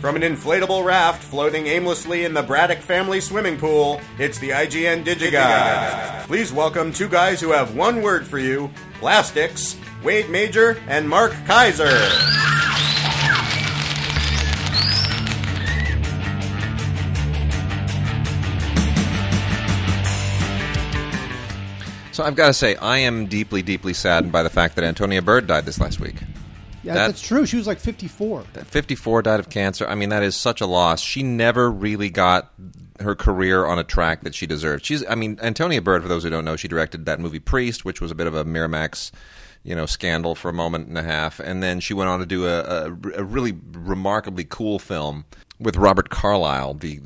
From an inflatable raft floating aimlessly in the Braddock family swimming pool, it's the IGN DigiGuys. Please welcome two guys who have one word for you, plastics, Wade Major and Mark Kaiser. So I've got to say, I am deeply, deeply saddened by the fact that Antonia Bird died this last week. Yeah, that's true. She was like 54. 54, died of cancer. I mean, that is such a loss. She never really got her career on a track that she deserved. Antonia Bird, for those who don't know, she directed that movie Priest, which was a bit of a Miramax, scandal for a moment and a half. And then she went on to do a really remarkably cool film with Robert Carlyle, the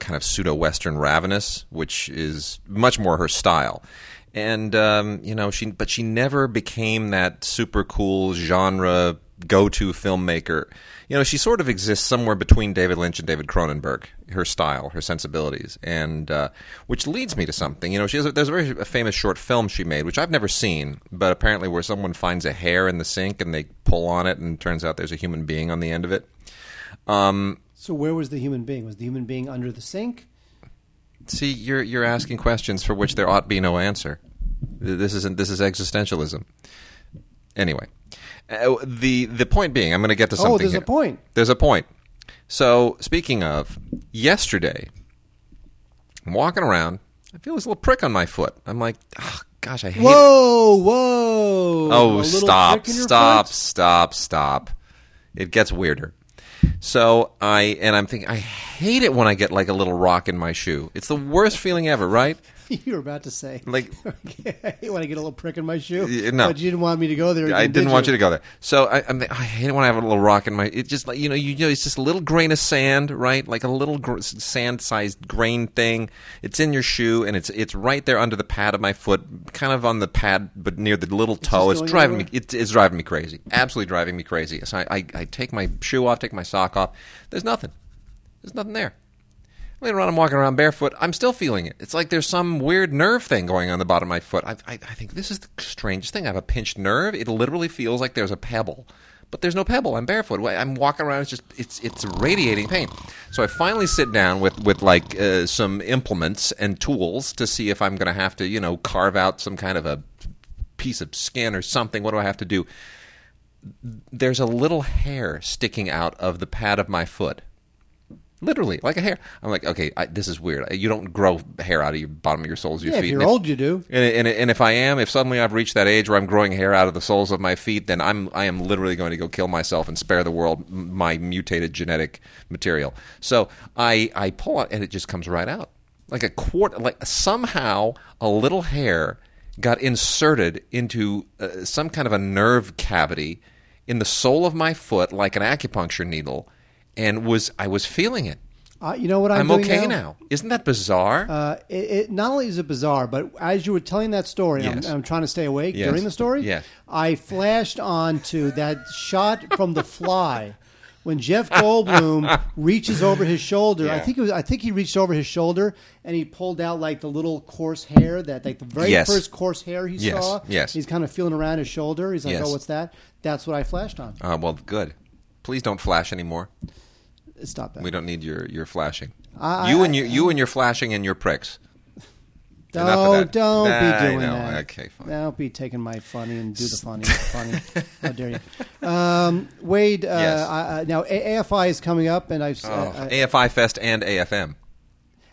kind of pseudo-Western Ravenous, which is much more her style. And, but she never became that super cool genre go-to filmmaker. She sort of exists somewhere between David Lynch and David Cronenberg, her style, her sensibilities, and which leads me to something. There's a very famous short film she made, which I've never seen, but apparently where someone finds a hair in the sink and they pull on it and it turns out there's a human being on the end of it. So where was the human being? Was the human being under the sink? See, you're asking questions for which there ought be no answer. This is existentialism. Anyway, the point being, I'm going to get to something. A point. There's a point. So speaking of, yesterday, I'm walking around. I feel this little prick on my foot. I'm like, oh, gosh, I hate it. Whoa. Oh, stop. It gets weirder. So I'm thinking, I hate it when I get like a little rock in my shoe. It's the worst feeling ever, right? You were about to say, like, I hate when I get a little prick in my shoe. No, but you didn't want me to go there. I didn't want you to go there. So I hate it when I have a little rock in my. It's just like it's just a little grain of sand, right? Like a little sand-sized grain thing. It's in your shoe, and it's right there under the pad of my foot, kind of on the pad, but near the little toe. It's driving me. It's driving me crazy. Absolutely driving me crazy. So I take my shoe off, take my sock off. There's nothing. There's nothing there. Later on, I'm walking around barefoot. I'm still feeling it. It's like there's some weird nerve thing going on the bottom of my foot. I think this is the strangest thing. I have a pinched nerve. It literally feels like there's a pebble. But there's no pebble. I'm barefoot. I'm walking around. It's just it's radiating pain. So I finally sit down with some implements and tools to see if I'm going to have to, carve out some kind of a piece of skin or something. What do I have to do? There's a little hair sticking out of the pad of my foot. Literally, like a hair. I'm like, okay, this is weird. You don't grow hair out of your bottom of your soles of your feet. If you're old, you do. And if I am, if suddenly I've reached that age where I'm growing hair out of the soles of my feet, then I am literally going to go kill myself and spare the world my mutated genetic material. So I pull out, and it just comes right out. Like a quarter, like somehow a little hair got inserted into some kind of a nerve cavity in the sole of my foot, like an acupuncture needle. And I was feeling it. You know what I'm doing okay now? Isn't that bizarre? It not only is it bizarre, but as you were telling that story, yes. I'm trying to stay awake during the story. Yes. I flashed on to that shot from The Fly when Jeff Goldblum reaches over his shoulder. Yeah. I think he reached over his shoulder and he pulled out like the little coarse hair the very first coarse hair he saw. Yes. He's kind of feeling around his shoulder. He's like, oh, what's that? That's what I flashed on. Well, good. Please don't flash anymore. Stop that. We don't need your flashing. You and your flashing and your pricks. Don't be doing that. Okay, fine. Don't be taking my funny and do the funny. How dare you, Wade? Yes. Now AFI is coming up, and I've AFI Fest and AFM.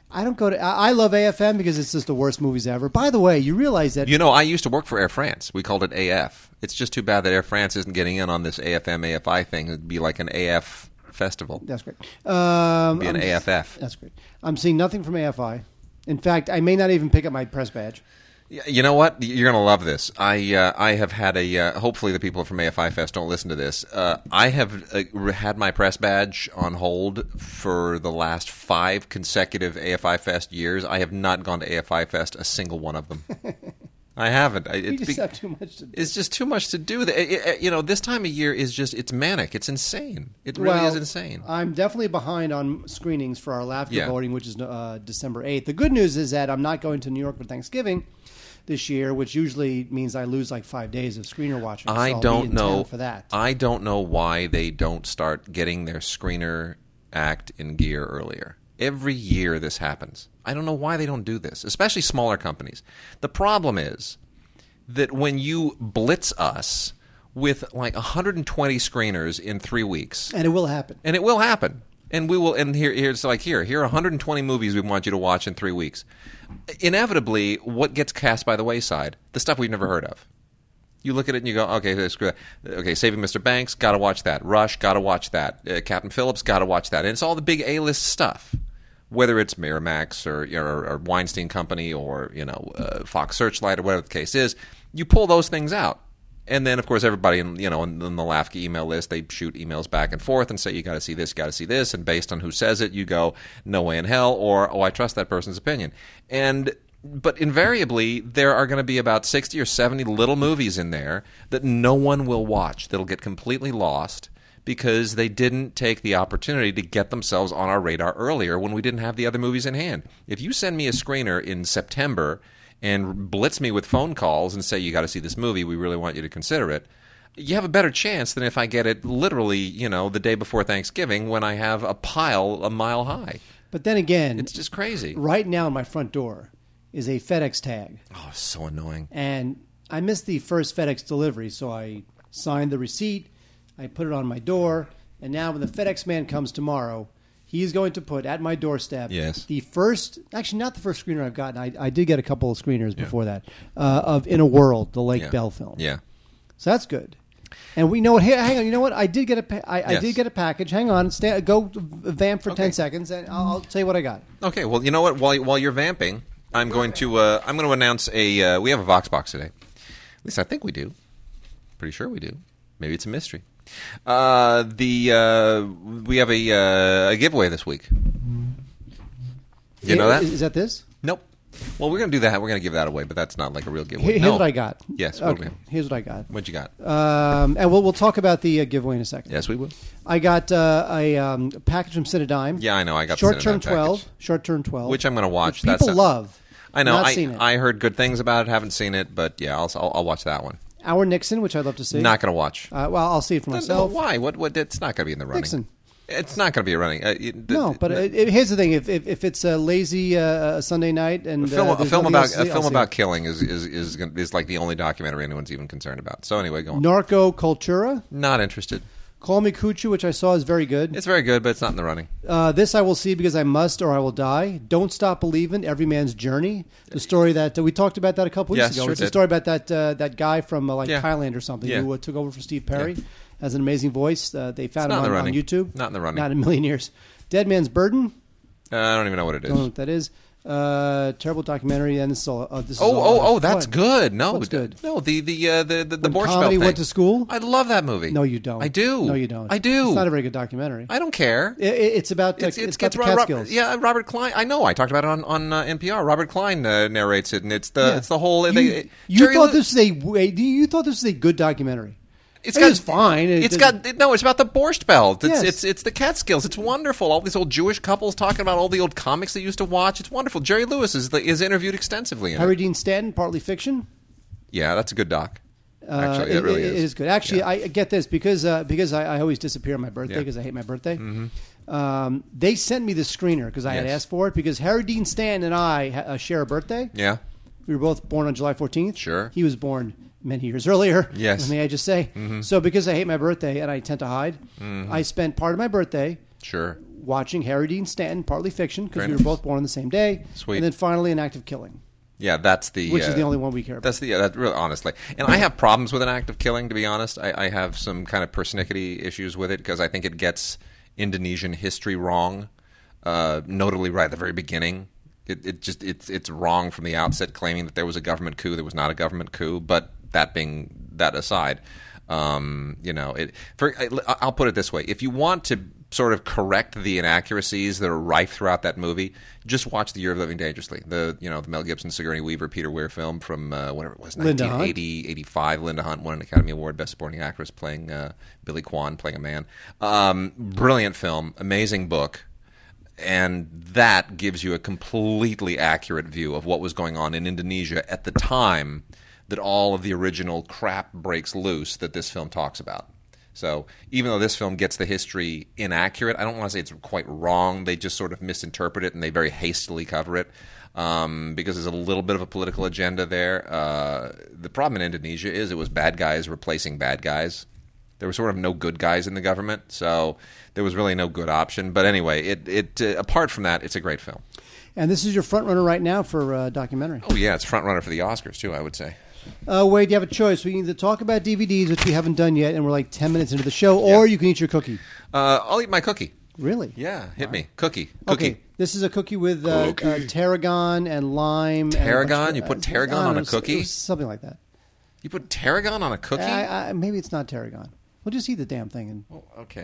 I don't go to. I love AFM because it's just the worst movies ever. By the way, you realize that I used to work for Air France. We called it AF. It's just too bad that Air France isn't getting in on this AFM AFI thing. It'd be like an AF festival. That's great. Be an AFF. That's great. I'm seeing nothing from AFI. In fact, I may not even pick up my press badge. You know what? You're going to love this. I have had a hopefully the people from AFI Fest don't listen to this. I have had my press badge on hold for the last 5 consecutive AFI Fest years. I have not gone to AFI Fest, a single one of them. I haven't. You just have too much to do. It's just too much to do. This time of year is just, it's manic. It's insane. It really is insane. I'm definitely behind on screenings for our LAFCA voting, which is December 8th. The good news is that I'm not going to New York for Thanksgiving this year, which usually means I lose like 5 days of screener watching. I don't know for that. I don't know why they don't start getting their screener act in gear earlier. Every year this happens. I don't know why they don't do this, especially smaller companies. The problem is that when you blitz us with like 120 screeners in 3 weeks... And it will happen. And it will happen. And we will, and here are 120 movies we want you to watch in 3 weeks. Inevitably, what gets cast by the wayside? The stuff we've never heard of. You look at it and you go, okay, screw that. Okay, Saving Mr. Banks, gotta watch that. Rush, gotta watch that. Captain Phillips, gotta watch that. And it's all the big A-list stuff. Whether it's Miramax or Weinstein Company or, Fox Searchlight or whatever the case is, you pull those things out. And then, of course, everybody in the LAFCA email list, they shoot emails back and forth and say, you got to see this, got to see this. And based on who says it, you go, no way in hell, or, oh, I trust that person's opinion. But invariably, there are going to be about 60 or 70 little movies in there that no one will watch, that'll get completely lost because they didn't take the opportunity to get themselves on our radar earlier when we didn't have the other movies in hand. If you send me a screener in September and blitz me with phone calls and say, you got to see this movie, we really want you to consider it, you have a better chance than if I get it literally, the day before Thanksgiving when I have a pile a mile high. But then again... It's just crazy. Right now, my front door is a FedEx tag. Oh, so annoying. And I missed the first FedEx delivery, so I signed the receipt, I put it on my door, and now when the FedEx man comes tomorrow... He's going to put at my doorstep the first, actually not the first screener I've gotten. I did get a couple of screeners before that of In a World, the Lake Bell film. Yeah, so that's good. And we know what. Hang on, you know what? I did get I did get a package. Hang on, go vamp for 10 seconds, and I'll tell you what I got. Okay. Well, you know what? While you're vamping, I'm going to announce a. We have a Vox Box today. At least I think we do. Pretty sure we do. Maybe it's a mystery. We have a giveaway this week. You know that? Is that this? Nope. Well, we're going to do that. We're going to give that away, but that's not like a real giveaway. Here's what I got. Yes. Okay. Here's what I got. What you got? And we'll talk about the giveaway in a second. Yes, we will. I got a package from Cinedigm. Yeah, I know. I got Short Term 12. Short Term 12, which I'm going to watch. That people love. I know. I heard good things about it. Haven't seen it, but yeah, I'll watch that one. Our Nixon, which I'd love to see. Not going to watch. Well, I'll see it for myself. No, why? What? It's not going to be in the running. Nixon. It's not going to be running. Here's the thing: if it's a lazy Sunday night and a film about killing is like the only documentary anyone's even concerned about. So anyway, go on. Narco Cultura. Not interested. Call Me Kuchu, which I saw is very good. It's very good, but it's not in the running. This I will see because I must or I will die. Don't Stop Believing, Every Man's Journey. The story that we talked about that a couple weeks ago. Sure it's a story about that guy from Thailand or something who took over for Steve Perry. Yeah. Has an amazing voice. They found him on YouTube. Not in the running. Not in a million years. Dead Man's Burden. I don't even know what it is. Don't know what that is. Terrible documentary, and that's good. No, that's good. No, the Borscht Belt thing. Went to school. I love that movie. No, you don't. I do. No, you don't. I do. It's not a very good documentary. I don't care. It's about the Catskills. Yeah, Robert Klein. I know. I talked about it on NPR. Robert Klein narrates it, and it's the whole. You thought this was a good documentary. It's fine. It's about the Borscht Belt. It's the Catskills. It's wonderful. All these old Jewish couples talking about all the old comics they used to watch. It's wonderful. Jerry Lewis is interviewed extensively in it. Harry Dean Stanton, partly fiction. Yeah, that's a good doc. Actually, it really is. It is good. Actually, yeah. I get this because I always disappear on my birthday because I hate my birthday. Mm-hmm. They sent me the screener because I had asked for it because Harry Dean Stanton and I share a birthday. Yeah. We were both born on July 14th. Sure. He was born many years earlier, may I just say. Mm-hmm. So because I hate my birthday and I tend to hide, I spent part of my birthday watching Harry Dean Stanton, partly fiction, because we were both born on the same day. Sweet. And then finally An Act of Killing. Yeah, that's the... Which is the only one we care about. That's the... Yeah, that really, honestly. And I have problems with An Act of Killing, to be honest. I have some kind of persnickety issues with it because I think it gets Indonesian history wrong, notably right at the very beginning. It's wrong from the outset, claiming that there was a government coup. There was not a government coup, but that aside, I'll put it this way: if you want to sort of correct the inaccuracies that are rife throughout that movie, just watch The Year of Living Dangerously, the Mel Gibson, Sigourney Weaver, Peter Weir film from whatever it was, 1985. Linda Hunt won an Academy Award, Best Supporting Actress, playing Billy Kwan, playing a man. Brilliant film, amazing book. And that gives you a completely accurate view of what was going on in Indonesia at the time that all of the original crap breaks loose that this film talks about. So even though this film gets the history inaccurate, I don't want to say it's quite wrong. They just sort of misinterpret it, and they very hastily cover it because there's a little bit of a political agenda there. The problem in Indonesia is it was bad guys replacing bad guys. There were sort of no good guys in the government, so there was really no good option. But anyway, it apart from that, it's a great film. And this is your frontrunner right now for a documentary. Oh, yeah, it's frontrunner for the Oscars, too, I would say. Wade, you have a choice. We can either talk about DVDs, which we haven't done yet, and we're like 10 minutes into the show, or you can eat your cookie. I'll eat my cookie. Really? Yeah, hit me. Cookie. Okay. This is a cookie with tarragon and lime. Tarragon? You put tarragon on a cookie? Something like that. You put tarragon on a cookie? Maybe it's not tarragon. We'll just eat the damn thing and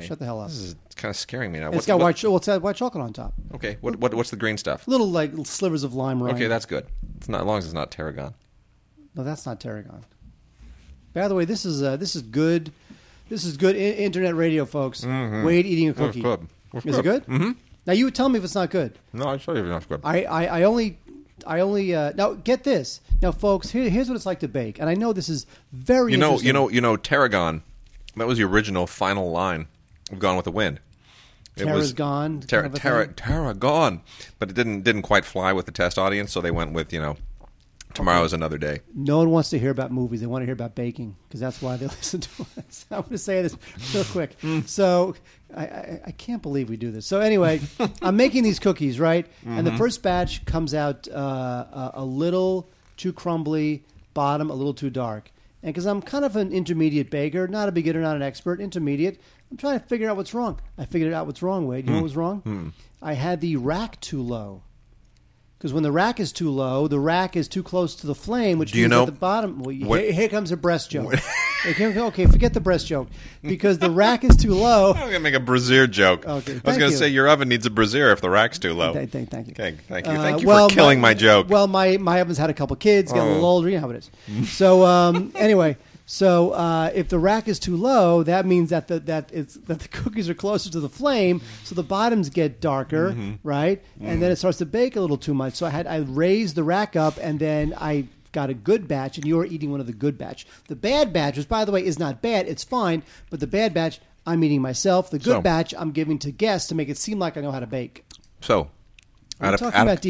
shut the hell up. This is kind of scaring me now. It's got white chocolate on top. Okay. What's the green stuff? Little like slivers of lime rind. Okay, that's good. It's not, as long as it's not tarragon. No, that's not tarragon. By the way, this is good. This is good internet radio, folks. Mm-hmm. Wade eating a cookie. Is it good? Mm-hmm. Now you would tell me if it's not good. No, I'll show you if it's not good. I only now get this. Now, folks, here's what it's like to bake, and I know this is very interesting. You know tarragon. That was the original final line of Gone with the Wind. Tarragon. But it didn't quite fly with the test audience, so they went with, tomorrow is another day. No one wants to hear about movies. They want to hear about baking, because that's why they listen to us. I'm going to say this real quick. So I can't believe we do this. So anyway, I'm making these cookies, right? Mm-hmm. And the first batch comes out a little too crumbly, bottom a little too dark. And because I'm kind of an intermediate baker, not a beginner, not an expert, intermediate, I'm trying to figure out what's wrong. I figured out what's wrong, Wade. You know what was wrong? I had the rack too low. Because when the rack is too low, the rack is too close to the flame, which means at the bottom... Well, here comes a breast joke. Okay, forget the breast joke. Because the rack is too low... I'm going to make a brassiere joke. Okay, I was going to say your oven needs a brassiere if the rack's too low. Thank you. Okay, thank you. Thank you for killing my joke. Well, my oven's had a couple kids, got a little older. You know how it is. So anyway... So if the rack is too low, that means that the cookies are closer to the flame, so the bottoms get darker, right? Mm-hmm. And then it starts to bake a little too much. So I raised the rack up, and then I got a good batch, and you were eating one of the good batch. The bad batch, which, by the way, is not bad. It's fine. But the bad batch, I'm eating myself. The good batch, I'm giving to guests to make it seem like I know how to bake. So out of context.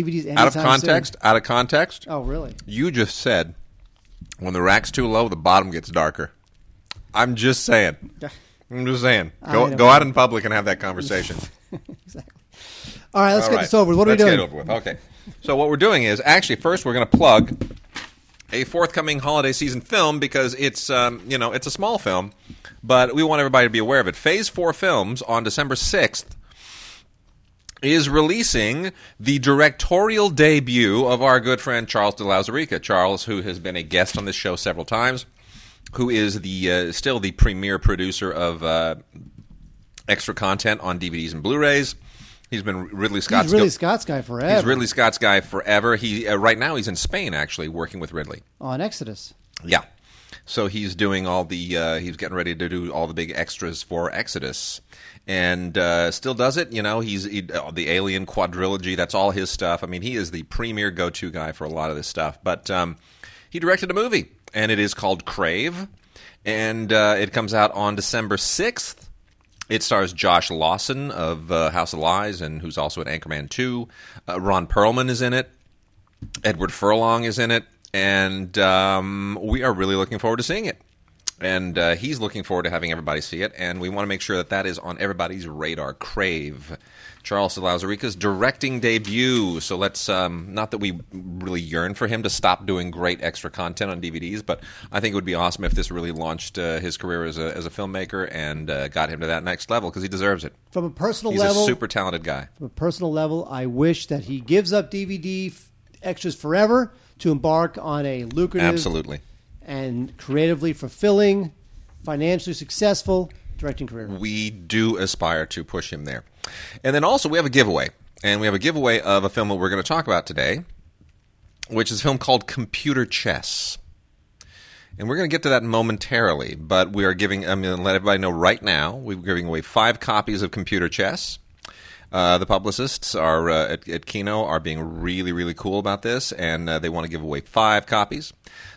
Oh, really? You just said... When the rack's too low, the bottom gets darker. I'm just saying. Go out in public and have that conversation. Exactly. All right, let's get this over with. What are we doing? Let's get it over with. Okay. So what we're doing is, actually, first we're going to plug a forthcoming holiday season film because it's, it's a small film, but we want everybody to be aware of it. Phase 4 Films on December 6th is releasing the directorial debut of our good friend Charles de Lauzarica. Charles, who has been a guest on this show several times, who is still the premier producer of extra content on DVDs and Blu-rays. He's been Ridley Scott's guy forever. He's Ridley Scott's guy forever. He right now he's in Spain actually working with Ridley on Exodus. Yeah, so he's doing all the he's getting ready to do all the big extras for Exodus. And still does it, the Alien quadrilogy, that's all his stuff. I mean, he is the premier go-to guy for a lot of this stuff. But he directed a movie, and it is called Crave, and it comes out on December 6th. It stars Josh Lawson of House of Lies, and who's also in Anchorman 2. Ron Perlman is in it. Edward Furlong is in it. And we are really looking forward to seeing it. And he's looking forward to having everybody see it, and we want to make sure that that is on everybody's radar. Crave, Charles de Lauzarica's directing debut. So let's not that we really yearn for him to stop doing great extra content on DVDs, but I think it would be awesome if this really launched his career as a filmmaker and got him to that next level because he deserves it. From a personal level, he's a super talented guy. From a personal level, I wish that he gives up DVD extras forever to embark on a lucrative. Absolutely. And creatively fulfilling, financially successful directing career. We do aspire to push him there. And then also we have a giveaway. And we have a giveaway of a film that we're going to talk about today, which is a film called Computer Chess. And we're going to get to that momentarily. But we are giving, I'm going to let everybody know right now, we're giving away 5 copies of Computer Chess. The publicists are at Kino are being really, really cool about this, and they want to give away 5 copies.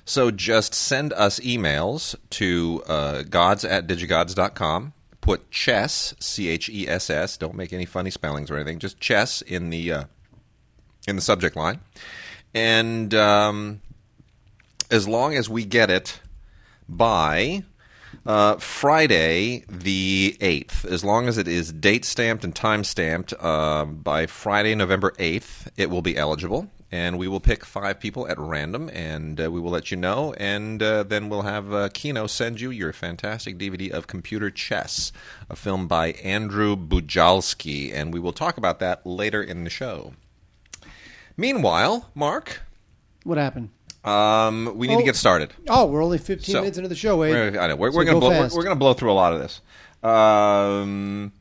So just send us emails to gods@digigods.com. Put chess, C-H-E-S-S, don't make any funny spellings or anything, just chess in the subject line. And as long as we get it by Friday the 8th, as long as it is date-stamped and time-stamped, by Friday, November 8th, it will be eligible. And we will pick 5 people at random, and we will let you know. And then we'll have Kino send you your fantastic DVD of Computer Chess, a film by Andrew Bujalski. And we will talk about that later in the show. Meanwhile, Mark. What happened? We need to get started. Oh, we're only 15 minutes into the show, Wade. I know. We're going to blow through a lot of this. How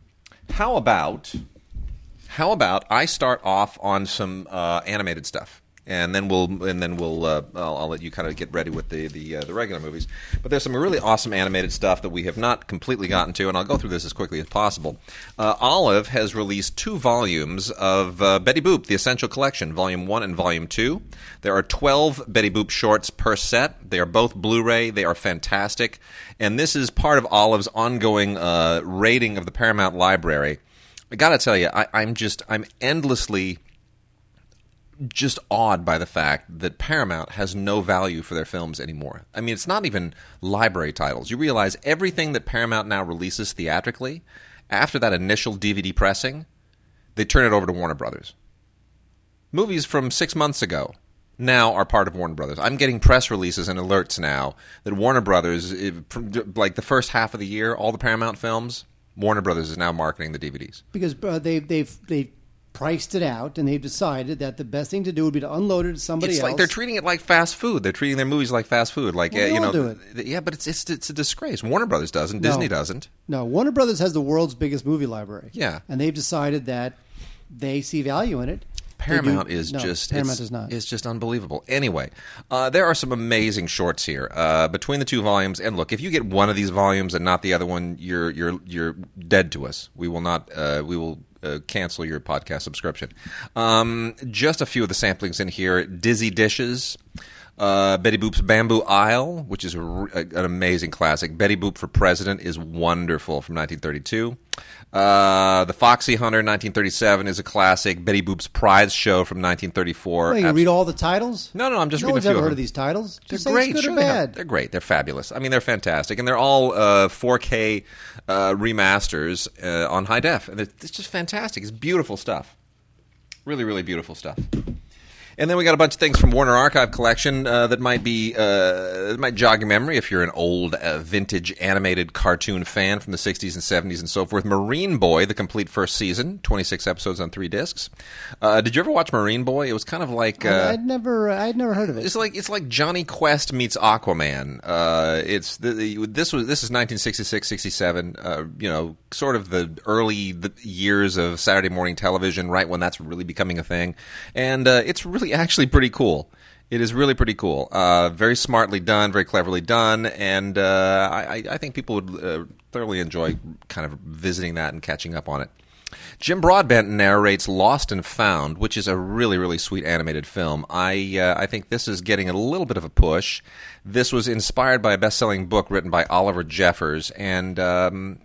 about I start off on some animated stuff, and then I'll let you kind of get ready with the regular movies. But there's some really awesome animated stuff that we have not completely gotten to, and I'll go through this as quickly as possible. Olive has released 2 volumes of Betty Boop, The Essential Collection, Volume 1 and Volume 2. There are 12 Betty Boop shorts per set. They are both Blu-ray. They are fantastic. And this is part of Olive's ongoing raiding of the Paramount Library. I gotta tell you, I'm endlessly just awed by the fact that Paramount has no value for their films anymore. I mean, it's not even library titles. You realize everything that Paramount now releases theatrically, after that initial DVD pressing, they turn it over to Warner Brothers. Movies from 6 months ago now are part of Warner Brothers. I'm getting press releases and alerts now that Warner Brothers, like the first half of the year, all the Paramount films, Warner Brothers is now marketing the DVDs. Because they've priced it out, and they've decided that the best thing to do would be to unload it to somebody else. It's like they're treating it like fast food. They're treating their movies like fast food. Like, well, they all do it. Yeah, but it's a disgrace. Warner Brothers doesn't. No. Disney doesn't. No, Warner Brothers has the world's biggest movie library. Yeah. And they've decided that they see value in it. Paramount is just unbelievable. Anyway, there are some amazing shorts here between the 2 volumes. And look, if you get one of these volumes and not the other one, you're dead to us. We will not. We will cancel your podcast subscription. Just a few of the samplings in here: Dizzy Dishes, Betty Boop's Bamboo Isle, which is an amazing classic. Betty Boop for President is wonderful from 1932. The Foxy Hunter, 1937, is a classic. Betty Boop's Prize Show from 1934. Well, you read all the titles? No, I'm just reading a few of them. No one's ever heard of these titles. They're great. Sure, they're great. They're fabulous. I mean, they're fantastic. And they're all 4K remasters on high def. And it's just fantastic. It's beautiful stuff. Really, really beautiful stuff. And then we got a bunch of things from Warner Archive Collection that might jog your memory if you're an old vintage animated cartoon fan from the 60s and 70s and so forth. Marine Boy, the complete first season, 26 episodes on 3 discs. Did you ever watch Marine Boy? It was kind of like I'd never heard of it. It's like Johnny Quest meets Aquaman. This is 1966, 67. Sort of the early years of Saturday morning television, right when that's really becoming a thing, and it's really. Actually pretty cool. It is really pretty cool. Very smartly done, very cleverly done, and I think people would thoroughly enjoy kind of visiting that and catching up on it. Jim Broadbent narrates Lost and Found, which is a really, really sweet animated film. I think this is getting a little bit of a push. This was inspired by a best-selling book written by Oliver Jeffers, and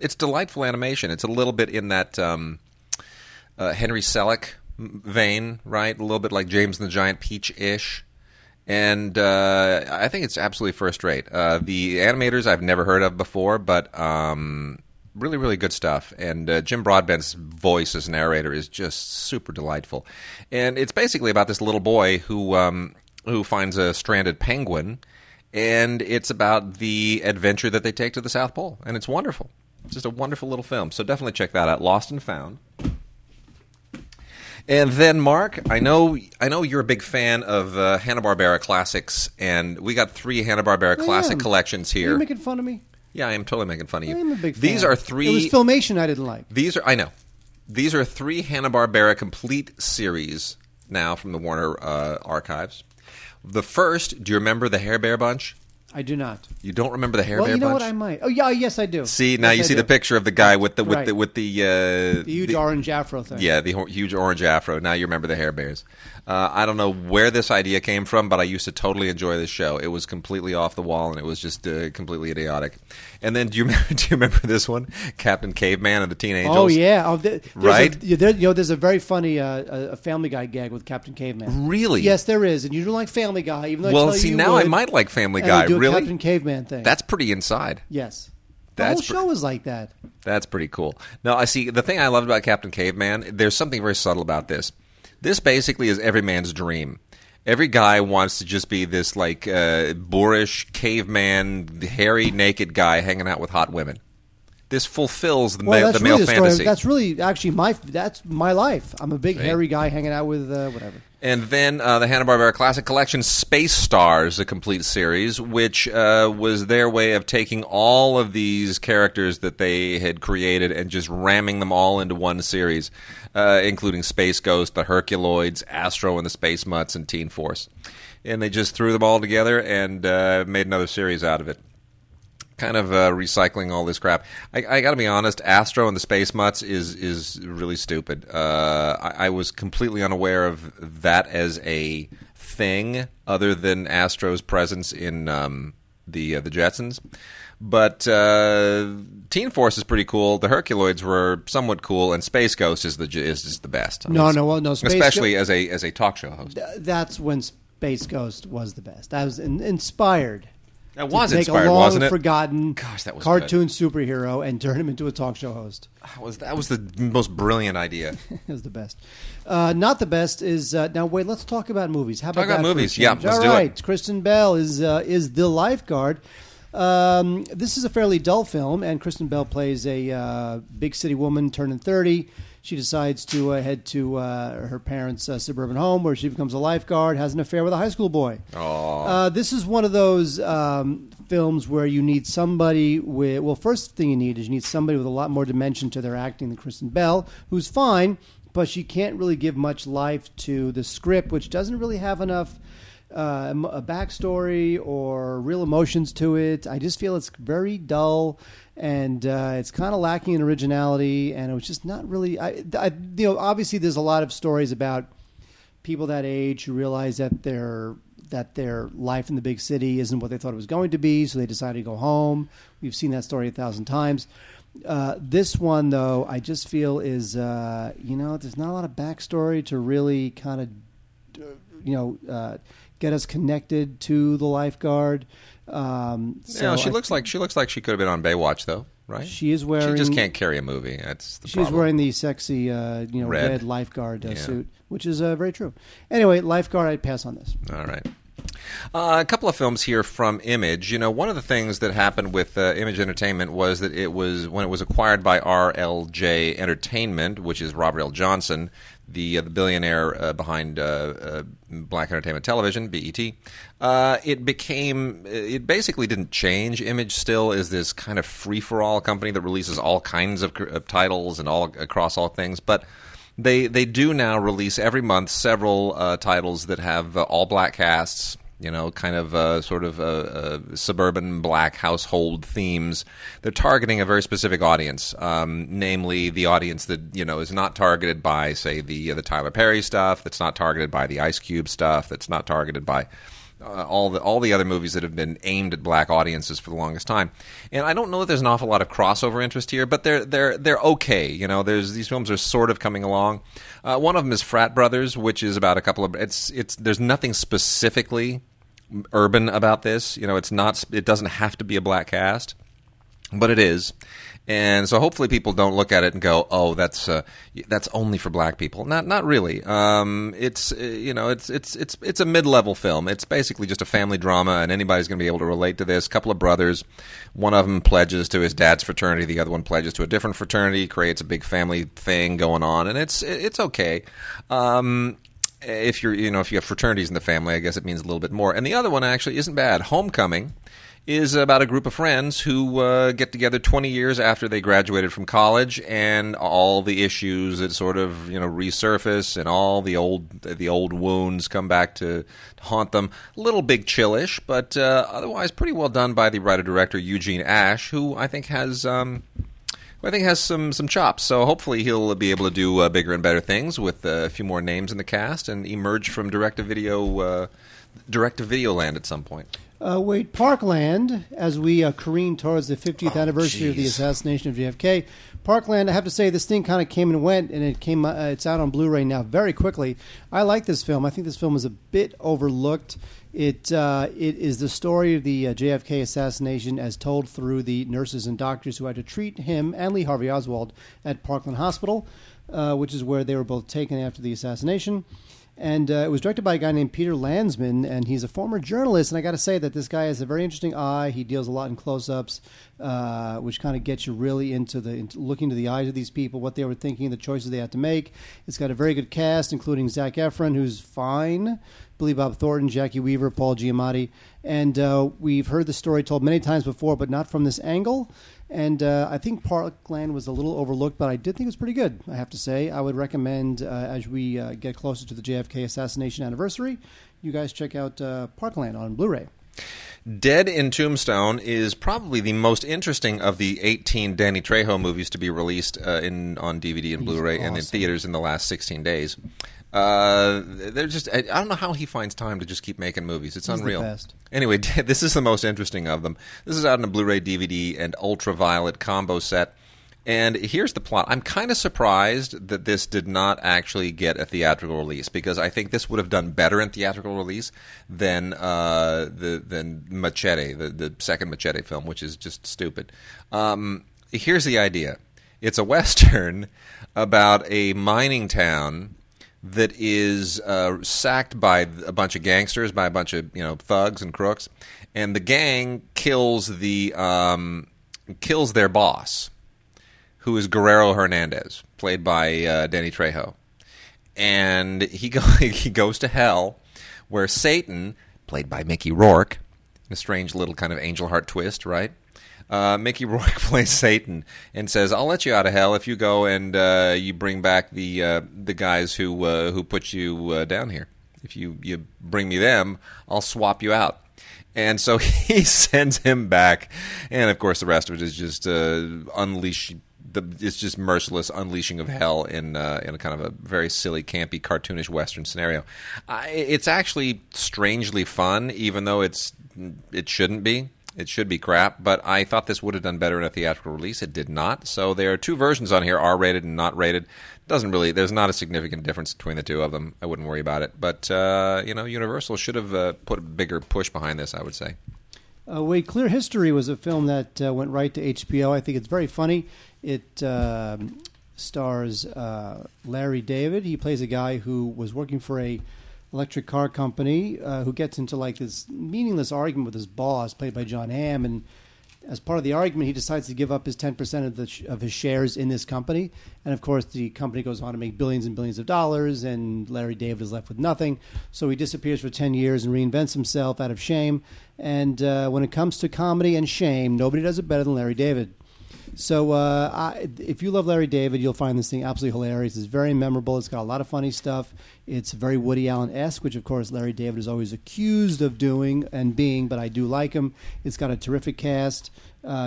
it's delightful animation. It's a little bit in that Henry Selick vein, right? A little bit like James and the Giant Peach-ish. And I think it's absolutely first rate. The animators I've never heard of before, but really, really good stuff. And Jim Broadbent's voice as narrator is just super delightful. And it's basically about this little boy who finds a stranded penguin, and it's about the adventure that they take to the South Pole. And it's wonderful. It's just a wonderful little film. So definitely check that out. Lost and Found. And then, Mark, I know you're a big fan of Hanna-Barbera classics, and we got 3 Hanna-Barbera classic collections here. Are you making fun of me? Yeah, I am totally making fun of you. I am a big fan. These are 3... It was Filmation I didn't like. These are 3 Hanna-Barbera complete series now from the Warner archives. The first, do you remember the Hair Bear Bunch? I do not. You don't remember the hair? Well, you know bunch? What? I might. Oh yeah, yes, I do. See now, yes, you I see do. The picture of the guy with the with right. the with the huge orange afro thing. Yeah, the huge orange afro. Now you remember the hair bears. I don't know where this idea came from, but I used to totally enjoy this show. It was completely off the wall, and it was just completely idiotic. And then do you remember this one, Captain Caveman and the Teen Angels? Oh yeah, oh, right. There's a very funny a Family Guy gag with Captain Caveman. Really? Yes, there is. And you don't like Family Guy, even though. Well, I see, you now would, I might like Family Guy. Really? Captain Caveman thing. That's pretty inside. Yes. The whole show is like that. That's pretty cool. Now, I see the thing I loved about Captain Caveman, there's something very subtle about this. This basically is every man's dream. Every guy wants to just be this like boorish caveman, hairy, naked guy hanging out with hot women. This fulfills the male fantasy. That's really actually my life. I'm a big hairy guy hanging out with whatever. And then the Hanna-Barbera Classic Collection, Space Stars, the complete series, which was their way of taking all of these characters that they had created and just ramming them all into one series, including Space Ghost, the Herculoids, Astro and the Space Mutts, and Teen Force. And they just threw them all together and made another series out of it. Kind of recycling all this crap. I got to be honest, Astro and the Space Mutts is really stupid. I was completely unaware of that as a thing other than Astro's presence in the Jetsons. But Teen Force is pretty cool. The Herculoids were somewhat cool, and Space Ghost is the best. Especially as a talk show host. That's when Space Ghost was the best. I was inspired. That was inspired, wasn't it? Take a long-forgotten cartoon superhero and turn him into a talk show host. That was the most brilliant idea. It was the best. Not the best is now. Wait, let's talk about movies. How about that? Talk about movies. Yeah, let's do it. All right, Kristen Bell is the lifeguard. This is a fairly dull film, and Kristen Bell plays a big city woman turning 30. She decides to head to her parents' suburban home where she becomes a lifeguard, has an affair with a high school boy. This is one of those films where you need somebody with... Well, first thing you need somebody with a lot more dimension to their acting than Kristen Bell, who's fine, but she can't really give much life to the script, which doesn't really have enough... a backstory or real emotions to it. I just feel it's very dull, and it's kind of lacking in originality. And it was just not really. Obviously, there's a lot of stories about people that age who realize that their life in the big city isn't what they thought it was going to be, so they decide to go home. We've seen that story 1,000 times. This one, though, I just feel is there's not a lot of backstory to really kind of get us connected to the lifeguard. She looks like she could have been on Baywatch, though, right? She is wearing. She just can't carry a movie. That's the problem. She's wearing the sexy, red lifeguard suit, which is very true. Anyway, lifeguard. I'd pass on this. All right. A couple of films here from Image. You know, one of the things that happened with Image Entertainment was that it was when it was acquired by RLJ Entertainment, which is Robert L. Johnson, the billionaire behind Black Entertainment Television, BET. It basically didn't change. Image still is this kind of free-for-all company that releases all kinds of titles and all across all things, but. They do now release every month several titles that have all black casts, kind of sort of suburban black household themes. They're targeting a very specific audience, namely the audience that is not targeted by, say, the Tyler Perry stuff, that's not targeted by the Ice Cube stuff, that's not targeted by. All the other movies that have been aimed at black audiences for the longest time, and I don't know that there's an awful lot of crossover interest here, but they're okay. These films are sort of coming along. One of them is Frat Brothers, which is about a couple of there's nothing specifically urban about this. It doesn't have to be a black cast, but it is. And so hopefully people don't look at it and go, "Oh, that's only for black people." Not really. It's a mid-level film. It's basically just a family drama, and anybody's going to be able to relate to this. A couple of brothers, one of them pledges to his dad's fraternity, the other one pledges to a different fraternity, creates a big family thing going on, and it's okay. If you have fraternities in the family, I guess it means a little bit more. And the other one actually isn't bad. Homecoming is about a group of friends who get together 20 years after they graduated from college, and all the issues that sort of, you know, resurface, and all the old wounds come back to haunt them. A little Big Chill-ish, but otherwise pretty well done by the writer-director Eugene Ash, who I think has some chops. So hopefully he'll be able to do bigger and better things with a few more names in the cast and emerge from direct-to-video land at some point. Wait, Parkland, as we careen towards the 50th anniversary of the assassination of JFK. Parkland, I have to say, this thing kind of came and went, and it came. It's out on Blu-ray now very quickly. I like this film. I think this film is a bit overlooked. It is the story of the JFK assassination as told through the nurses and doctors who had to treat him and Lee Harvey Oswald at Parkland Hospital, which is where they were both taken after the assassination. And it was directed by a guy named Peter Landsman, and he's a former journalist. And I got to say that this guy has a very interesting eye. He deals a lot in close-ups, which kind of gets you really into looking into the eyes of these people, what they were thinking, the choices they had to make. It's got a very good cast, including Zac Efron, who's fine, Billy Bob Thornton, Jackie Weaver, Paul Giamatti. And we've heard the story told many times before, but not from this angle. And I think Parkland was a little overlooked, but I did think it was pretty good, I have to say. I would recommend, as we get closer to the JFK assassination anniversary, you guys check out Parkland on Blu-ray. Dead in Tombstone is probably the most interesting of the 18 Danny Trejo movies to be released on DVD and Blu-ray and in theaters in the last 16 days. They're just, I don't know how he finds time to just keep making movies. It's unreal. Anyway, this is the most interesting of them. This is out in a Blu-ray, DVD, and Ultraviolet combo set. And here's the plot. I'm kind of surprised that this did not actually get a theatrical release, because I think this would have done better in theatrical release than Machete, the second Machete film, which is just stupid. Here's the idea. It's a Western about a mining town that is sacked by a bunch of gangsters, by a bunch of, you know, thugs and crooks, and the gang kills their boss, who is Guerrero Hernandez, played by Danny Trejo, and he goes to hell, where Satan, played by Mickey Rourke, a strange little kind of angel heart twist, right? Mickey Rourke plays Satan and says, "I'll let you out of hell if you go and you bring back the guys who put you down here. If you bring me them, I'll swap you out." And so he sends him back, and of course the rest of it is just it's just merciless unleashing of hell in a kind of a very silly, campy, cartoonish Western scenario. It's actually strangely fun, even though it shouldn't be. It should be crap, but I thought this would have done better in a theatrical release. It did not. So there are two versions on here, R-rated and not rated. Doesn't really. There's not a significant difference between the two of them. I wouldn't worry about it. But, Universal should have put a bigger push behind this, I would say. Wait, Clear History was a film that went right to HBO. I think it's very funny. It stars Larry David. He plays a guy who was working for a electric car company who gets into like this meaningless argument with his boss, played by John Hamm, and as part of the argument he decides to give up his 10% of his shares in this company, and of course the company goes on to make billions and billions of dollars, and Larry David is left with nothing, so he disappears for 10 years and reinvents himself out of shame, and when it comes to comedy and shame, nobody does it better than Larry David. So if you love Larry David, you'll find this thing absolutely hilarious. It's very memorable. It's got a lot of funny stuff. It's very Woody Allen-esque, which, of course, Larry David is always accused of doing and being, but I do like him. It's got a terrific cast.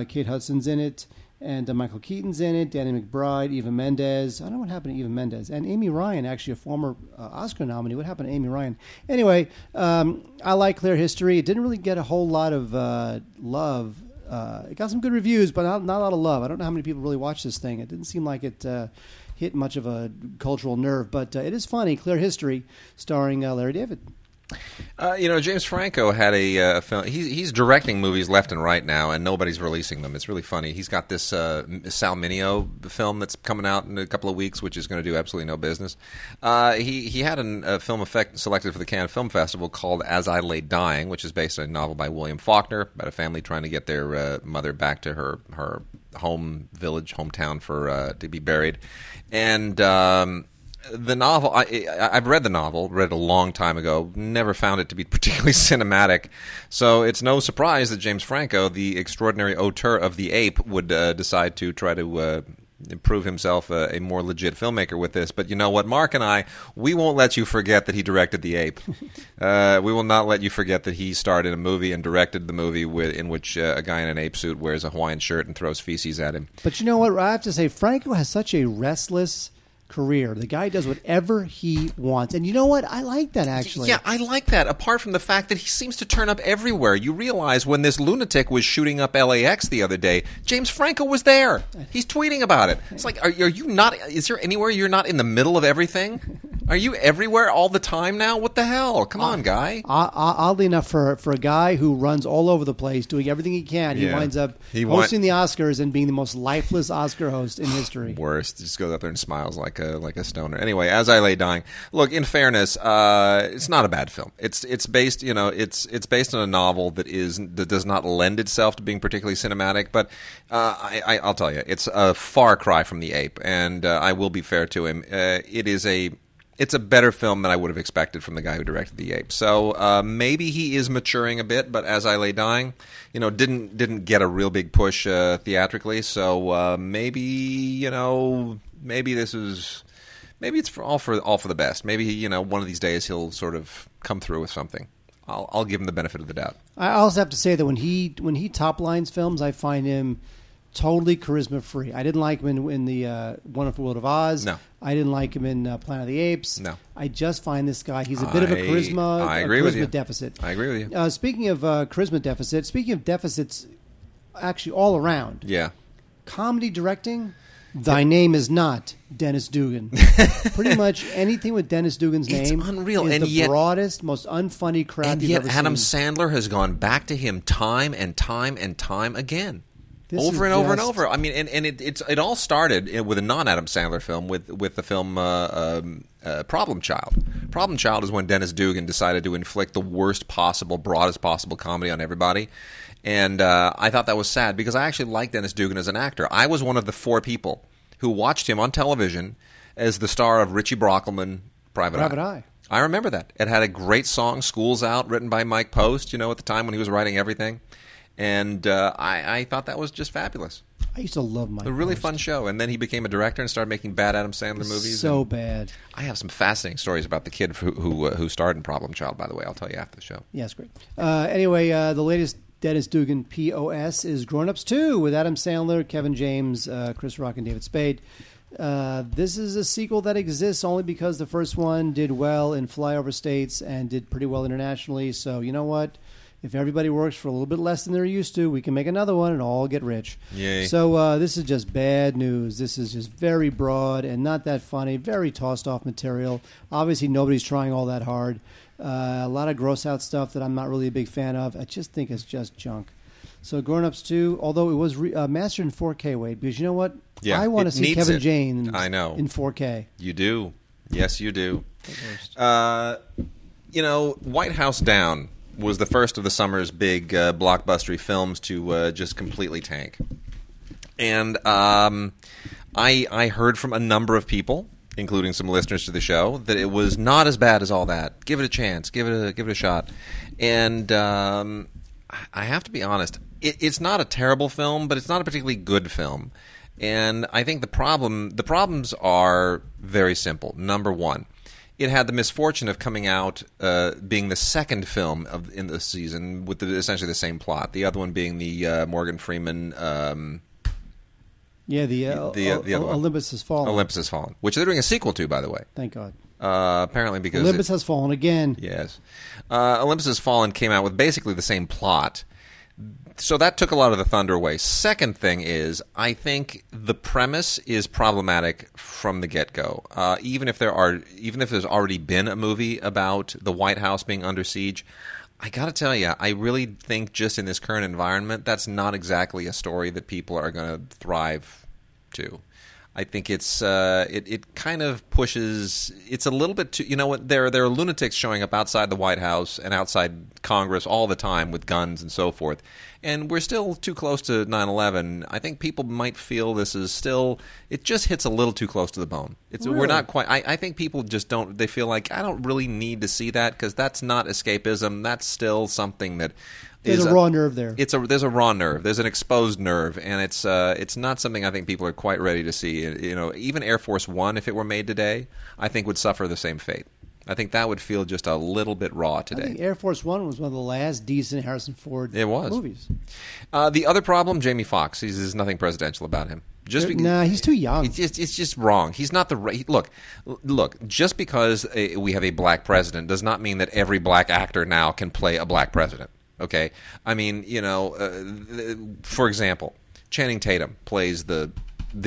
Kate Hudson's in it, and Michael Keaton's in it, Danny McBride, Eva Mendes. I don't know what happened to Eva Mendes. And Amy Ryan, actually a former Oscar nominee. What happened to Amy Ryan? Anyway, I like Clear History. It didn't really get a whole lot of love. It got some good reviews, but not a lot of love. I don't know how many people really watched this thing. It didn't seem like it hit much of a cultural nerve, but it is funny. Clear History, starring Larry David. James Franco had a film. He's directing movies left and right now, and nobody's releasing them. It's really funny. He's got this Sal Mineo film that's coming out in a couple of weeks, which is going to do absolutely no business. He had a film effect selected for the Cannes Film Festival called As I Lay Dying, which is based on a novel by William Faulkner about a family trying to get their mother back to her hometown for to be buried. And the novel, I've read the novel, read it a long time ago, never found it to be particularly cinematic. So it's no surprise that James Franco, the extraordinary auteur of The Ape, would decide to try to prove himself a more legit filmmaker with this. But you know what, Mark and I, we won't let you forget that he directed The Ape. We will not let you forget that he starred in a movie and directed the movie in which a guy in an ape suit wears a Hawaiian shirt and throws feces at him. But you know what, I have to say, Franco has such a restless career. The guy does whatever he wants. And you know what? I like that, actually. Yeah, I like that, apart from the fact that he seems to turn up everywhere. You realize when this lunatic was shooting up LAX the other day, James Franco was there. He's tweeting about it. It's like, are you not? Is there anywhere you're not in the middle of everything? Are you everywhere all the time now? What the hell? Come on, guy. Oddly enough, for a guy who runs all over the place, doing everything he can, he winds up hosting the Oscars and being the most lifeless Oscar host in history. Worst. Just goes up there and smiles like a stoner. Anyway, as I lay dying. Look, in fairness, it's not a bad film. It's based, you know, it's based on a novel that does not lend itself to being particularly cinematic. But I'll tell you, it's a far cry from The Ape, and I will be fair to him. It's a better film than I would have expected from the guy who directed The Ape. So maybe he is maturing a bit, but As I Lay Dying, you know, didn't get a real big push theatrically. So maybe it's all for the best. Maybe, you know, one of these days he'll sort of come through with something. I'll give him the benefit of the doubt. I also have to say that when he top lines films, I find him totally charisma free. I didn't like him in the Wonderful World of Oz. No. I didn't like him in Planet of the Apes. No. I just find this guy, he's a bit of a charisma, deficit. I agree with you. Speaking of charisma deficit, speaking of deficits actually all around. Yeah. Comedy directing, thy name is not Dennis Dugan. Pretty much anything with Dennis Dugan's name is the broadest, most unfunny crap you've ever seen. And yet Adam Sandler has gone back to him time and time and time again. Over and over. I mean, and it all started with a non-Adam Sandler film, with the film Problem Child. Problem Child is when Dennis Dugan decided to inflict the worst possible, broadest possible comedy on everybody. And I thought that was sad, because I actually like Dennis Dugan as an actor. I was one of the four people who watched him on television as the star of Richie Brockelman, Private Eye. I remember that. It had a great song, School's Out, written by Mike Post, you know, at the time when he was writing everything. And I thought that was just fabulous. I used to love Mike Post. A really fun show. And then he became a director and started making bad Adam Sandler movies. So bad. I have some fascinating stories about the kid who starred in Problem Child, by the way. I'll tell you after the show. Yes, great. Anyway, the latest Dennis Dugan POS is Grown Ups 2 with Adam Sandler, Kevin James, Chris Rock, and David Spade. This is a sequel that exists only because the first one did well in flyover states and did pretty well internationally. So you know what? If everybody works for a little bit less than they're used to, we can make another one and all get rich. Yay. So this is just bad news. This is just very broad and not that funny, very tossed-off material. Obviously, nobody's trying all that hard. A lot of gross-out stuff that I'm not really a big fan of. I just think it's just junk. So Grown Ups 2, although it was mastered in 4K, Wade, because you know what? Yeah, I want to see Kevin James in 4K. You do. Yes, you do. You know, White House Down was the first of the summer's big blockbustery films to just completely tank. And I heard from a number of people, including some listeners to the show, that it was not as bad as all that. Give it a chance. Give it a shot. And I have to be honest. It's not a terrible film, but it's not a particularly good film. And I think the problems are very simple. Number one, it had the misfortune of coming out being the second film in the season with essentially the same plot. The other one being the Morgan Freeman. The other one. Olympus Has Fallen. Olympus Has Fallen, which they're doing a sequel to, by the way. Thank God. Apparently because Olympus Has Fallen again. Yes. Olympus Has Fallen came out with basically the same plot. So that took a lot of the thunder away. Second thing is, I think the premise is problematic from the get-go. Even if there's already been a movie about the White House being under siege, I got to tell you, I really think just in this current environment, that's not exactly a story that people are going to thrive to. I think it's it kind of pushes. It's a little bit too. You know what? There are lunatics showing up outside the White House and outside Congress all the time with guns and so forth. And we're still too close to 9/11. I think people might feel this is still. It just hits a little too close to the bone. It's really? We're not quite. I think people just don't. They feel like I don't really need to see that because that's not escapism. That's still something that. There's a raw nerve there. There's a raw nerve. There's an exposed nerve, and it's not something I think people are quite ready to see. You know, even Air Force One, if it were made today, I think would suffer the same fate. I think that would feel just a little bit raw today. I think Air Force One was one of the last decent Harrison Ford movies. The other problem, Jamie Foxx. There's nothing presidential about him. He's too young. It's just wrong. He's not the right. Look. Just because we have a black president does not mean that every black actor now can play a black president. Okay, I mean, you know, for example, Channing Tatum plays the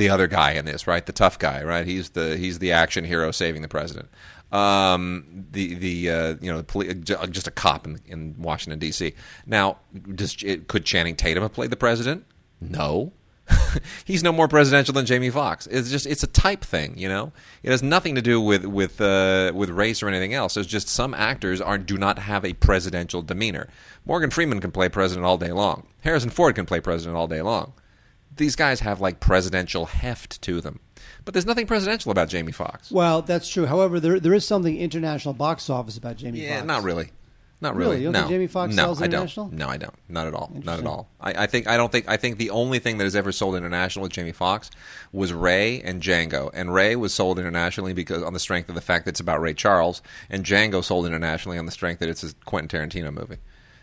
other guy in this, right? The tough guy, right? He's the action hero saving the president. Just a cop in Washington D.C. Now, could Channing Tatum have played the president? No. He's no more presidential than Jamie Foxx. It's a type thing, you know. It has nothing to do with race or anything else. It's just some actors do not have a presidential demeanor. Morgan Freeman can play president all day long. Harrison Ford can play president all day long. These guys have like presidential heft to them, but there's nothing presidential about Jamie Foxx. Well, that's true. However, there is something international box office about Jamie Foxx. Yeah, not really. Not really. You don't think Jamie Foxx sells international? No, I don't. Not at all. Not at all. I think the only thing that has ever sold international with Jamie Foxx was Ray and Django. And Ray was sold internationally because on the strength of the fact that it's about Ray Charles, and Django sold internationally on the strength that it's a Quentin Tarantino movie.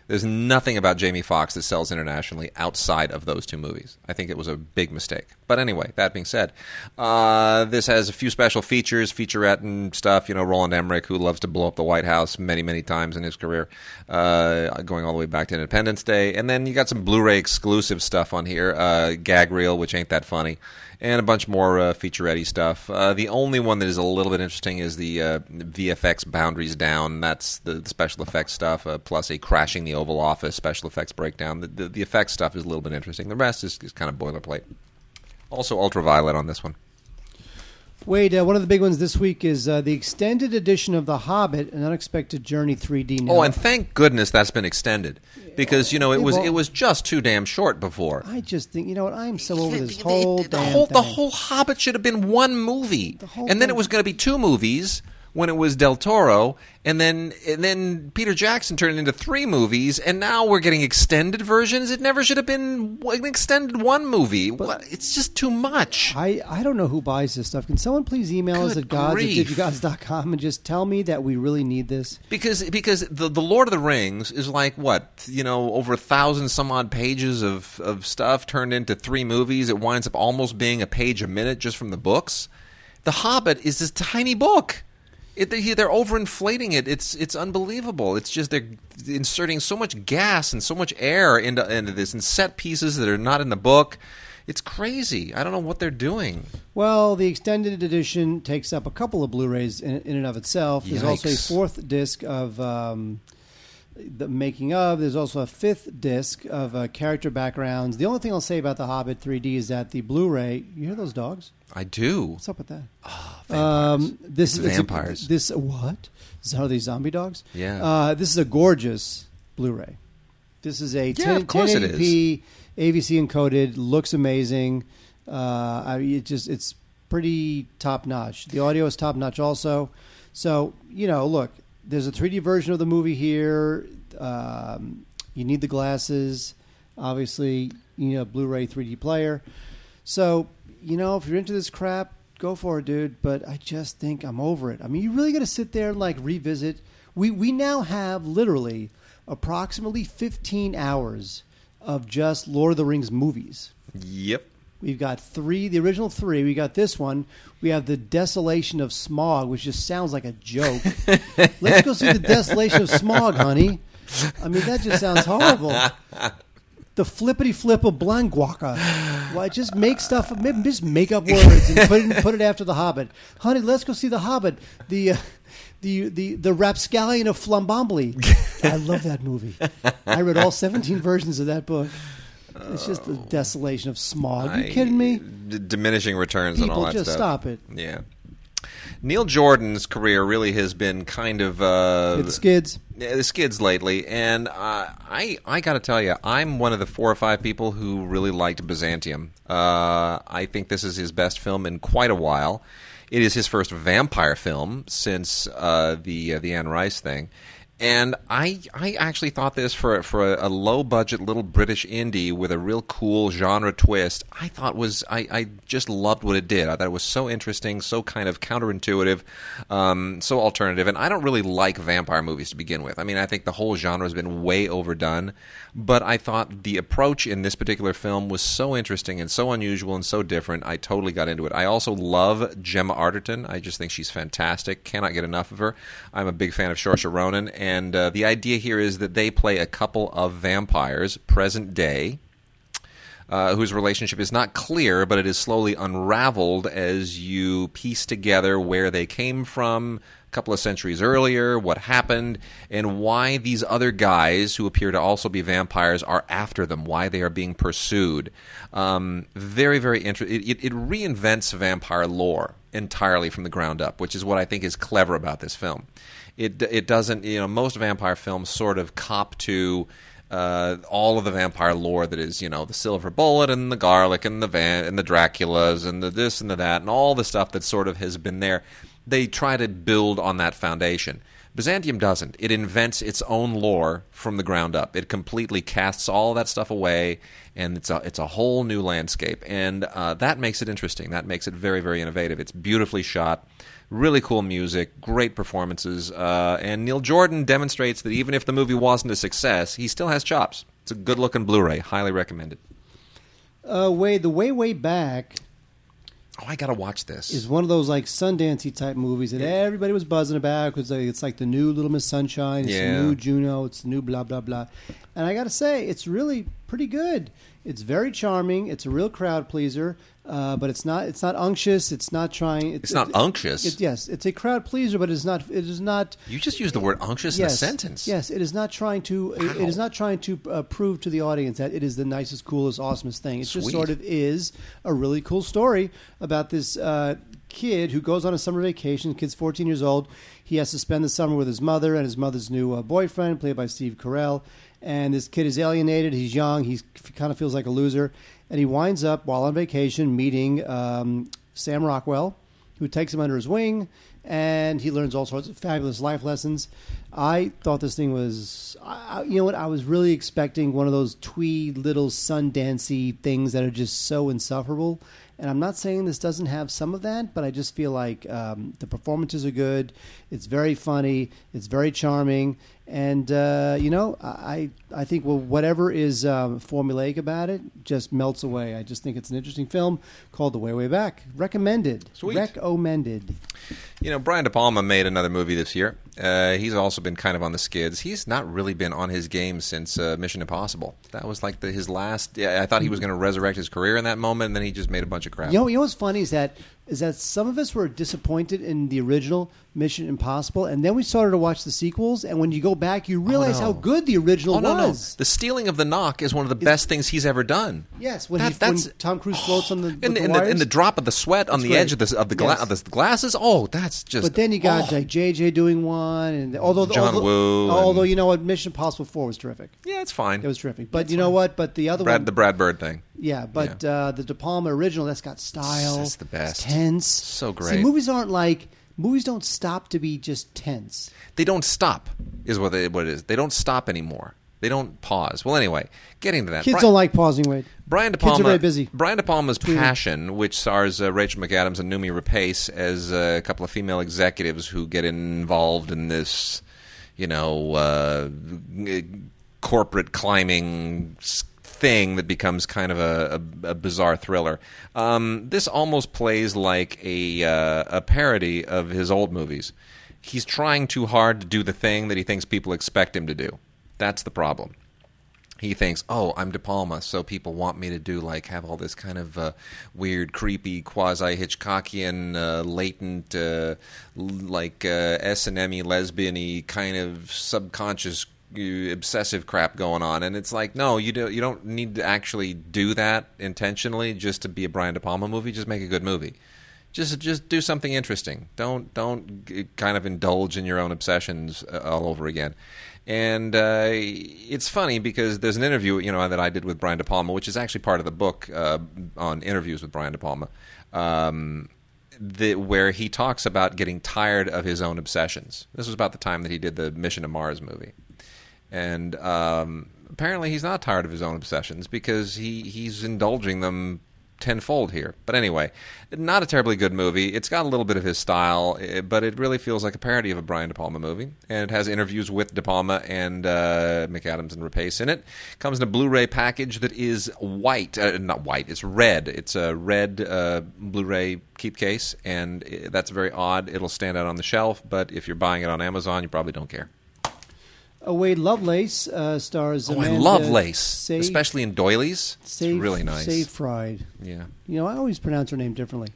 There's nothing about Jamie Foxx that sells internationally outside of those two movies. I think it was a big mistake. But anyway, that being said, this has a few special features, featurette and stuff. You know, Roland Emmerich, who loves to blow up the White House many, many times in his career, going all the way back to Independence Day. And then you got some Blu-ray exclusive stuff on here, gag reel, which ain't that funny, and a bunch more featurette-y stuff. The only one that is a little bit interesting is the VFX Boundaries Down. That's the special effects stuff, plus a Crashing the Oval Office special effects breakdown. The effects stuff is a little bit interesting. The rest is kind of boilerplate. Also Ultraviolet on this one. Wade, one of the big ones this week is the extended edition of The Hobbit, An Unexpected Journey 3D now. Oh, and thank goodness that's been extended because, you know, it was just too damn short before. I just think, you know what, I'm so over this whole damn thing. The whole Hobbit should have been one movie, then it was going to be two movies when it was Del Toro, and then Peter Jackson turned it into three movies, and now we're getting extended versions. It never should have been an extended one movie. But it's just too much. I don't know who buys this stuff. Can someone please email us at gods@diggods.com and just tell me that we really need this? Because the Lord of the Rings is like, what, you know, over 1,000 some odd pages of stuff turned into three movies. It winds up almost being a page a minute just from the books. The Hobbit is this tiny book. They're overinflating it. It's unbelievable. It's just they're inserting so much gas and so much air into this and set pieces that are not in the book. It's crazy. I don't know what they're doing. Well, the extended edition takes up a couple of Blu-rays in and of itself. There's also a fourth disc of the making of. There's also a fifth disc of character backgrounds. The only thing I'll say about The Hobbit 3D is that the Blu-ray... You hear those dogs? I do. What's up with that? Oh, vampires. It's vampires. What? Are these zombie dogs? Yeah. This is a gorgeous Blu-ray. This is a 1080p AVC encoded. Looks amazing. It's pretty top notch. The audio is top notch also. So, you know, look, there's a 3D version of the movie here. You need the glasses. Obviously, you need a Blu-ray 3D player. So, you know, if you're into this crap, go for it, dude. But I just think I'm over it. I mean, you really got to sit there and, like, revisit. We now have literally approximately 15 hours of just Lord of the Rings movies. Yep. We've got the original three. We got this one. We have The Desolation of Smaug, which just sounds like a joke. Let's go see The Desolation of Smaug, honey. I mean, that just sounds horrible. The flippity flip of Blanguaca. Why just make stuff? Just make up words and put it after The Hobbit, honey. Let's go see The Hobbit. The Rapscallion of Flambombly. I love that movie. I read all 17 versions of that book. It's just the desolation of smog. Are you kidding me? Diminishing returns and all that stuff. People just stop it. Yeah. Neil Jordan's career really has been kind of... It skids lately. And I got to tell you, I'm one of the 4 or 5 people who really liked Byzantium. I think this is his best film in quite a while. It is his first vampire film since the Anne Rice thing. And I actually thought this for a low-budget little British indie with a real cool genre twist, I just loved what it did. I thought it was so interesting, so kind of counterintuitive, so alternative. And I don't really like vampire movies to begin with. I mean, I think the whole genre has been way overdone. But I thought the approach in this particular film was so interesting and so unusual and so different. I totally got into it. I also love Gemma Arterton. I just think she's fantastic. Cannot get enough of her. I'm a big fan of Saoirse Ronan. And the idea here is that they play a couple of vampires, present day, whose relationship is not clear, but it is slowly unraveled as you piece together where they came from a couple of centuries earlier, what happened, and why these other guys who appear to also be vampires are after them, why they are being pursued. Very, very interesting. It reinvents vampire lore entirely from the ground up, which is what I think is clever about this film. It doesn't, you know, most vampire films sort of cop to all of the vampire lore that is, you know, the silver bullet and the garlic and the Draculas and the this and the that and all the stuff that sort of has been there. They try to build on that foundation. Byzantium doesn't. It invents its own lore from the ground up. It completely casts all that stuff away, and it's a whole new landscape. And that makes it interesting. That makes it very, very innovative. It's beautifully shot. Really cool music, great performances, and Neil Jordan demonstrates that even if the movie wasn't a success, he still has chops. It's a good-looking Blu-ray. Highly recommended. Way back... Oh, I got to watch this. Is one of those like Sundance-y type movies that everybody was buzzing about because it's like the new Little Miss Sunshine, it's the new Juno, it's the new blah, blah, blah. And I got to say, it's really pretty good. It's very charming. It's a real crowd pleaser, but it's not unctuous. It's not trying. It's not unctuous. It's a crowd pleaser, but it is not. You just used the word unctuous in a sentence. Yes, it is not trying to. Wow. It is not trying to prove to the audience that it is the nicest, coolest, awesomest thing. It just sort of is a really cool story about this kid who goes on a summer vacation. The kid's 14 years old. He has to spend the summer with his mother and his mother's new boyfriend, played by Steve Carell. And this kid is alienated. He's young. He kind of feels like a loser. And he winds up, while on vacation, meeting Sam Rockwell, who takes him under his wing. And he learns all sorts of fabulous life lessons. I thought this thing was... you know what? I was really expecting one of those twee little Sundance-y things that are just so insufferable. And I'm not saying this doesn't have some of that, but I just feel like the performances are good. It's very funny. It's very charming. And, you know, I think whatever is formulaic about it just melts away. I just think it's an interesting film called The Way, Way Back. Recommended. Sweet. Recommended. You know, Brian De Palma made another movie this year. He's also been kind of on the skids. He's not really been on his game since Mission Impossible. That was like his last... Yeah, I thought he was going to resurrect his career in that moment, and then he just made a bunch of crap. You know what's funny is that some of us were disappointed in the original Mission Impossible, and then we started to watch the sequels, and when you go back, you realize how good the original was. No. The stealing of the knock is one of the best things he's ever done. Yes, when Tom Cruise floats on the wires. And the drop of the sweat on the edge of the glasses, that's just... But then you got like J.J. doing one, and John Woo. Although, you know what, Mission Impossible 4 was terrific. Yeah, it's fine. It was terrific. But you know what? But the other one... The Brad Bird thing. Yeah, but the De Palma original, that's got style. That's the best. It's tense. So great. See, movies don't stop to be just tense. They don't stop, is what it is. They don't stop anymore. They don't pause. Well, anyway, getting to that. Kids don't like pausing, Wade. Brian De Palma, kids are very busy. Brian De Palma's Passion, which stars Rachel McAdams and Noomi Rapace as a couple of female executives who get involved in this, you know, corporate climbing thing that becomes kind of a bizarre thriller. This almost plays like a parody of his old movies. He's trying too hard to do the thing that he thinks people expect him to do. That's the problem. He thinks, I'm De Palma, so people want me to have all this kind of weird, creepy, quasi-Hitchcockian, latent, S&M-y, lesbian-y kind of subconscious obsessive crap going on, and it's like, no, you don't need to actually do that intentionally just to be a Brian De Palma movie. Just make a good movie. Just do something interesting. Don't kind of indulge in your own obsessions all over again. And it's funny because there's an interview, that I did with Brian De Palma, which is actually part of the book on interviews with Brian De Palma, where he talks about getting tired of his own obsessions. This was about the time that he did the Mission to Mars movie. And apparently he's not tired of his own obsessions because he's indulging them tenfold here. But anyway, not a terribly good movie. It's got a little bit of his style, but it really feels like a parody of a Brian De Palma movie. And it has interviews with De Palma and McAdams and Rapace in it. Comes in a Blu-ray package that is white. Not white, it's red. It's a red Blu-ray keep case, and that's very odd. It'll stand out on the shelf, but if you're buying it on Amazon, you probably don't care. Wade Lovelace stars Amanda. Oh, I love Lace, especially in doilies. It's really nice. Seyfried. Yeah. I always pronounce her name differently.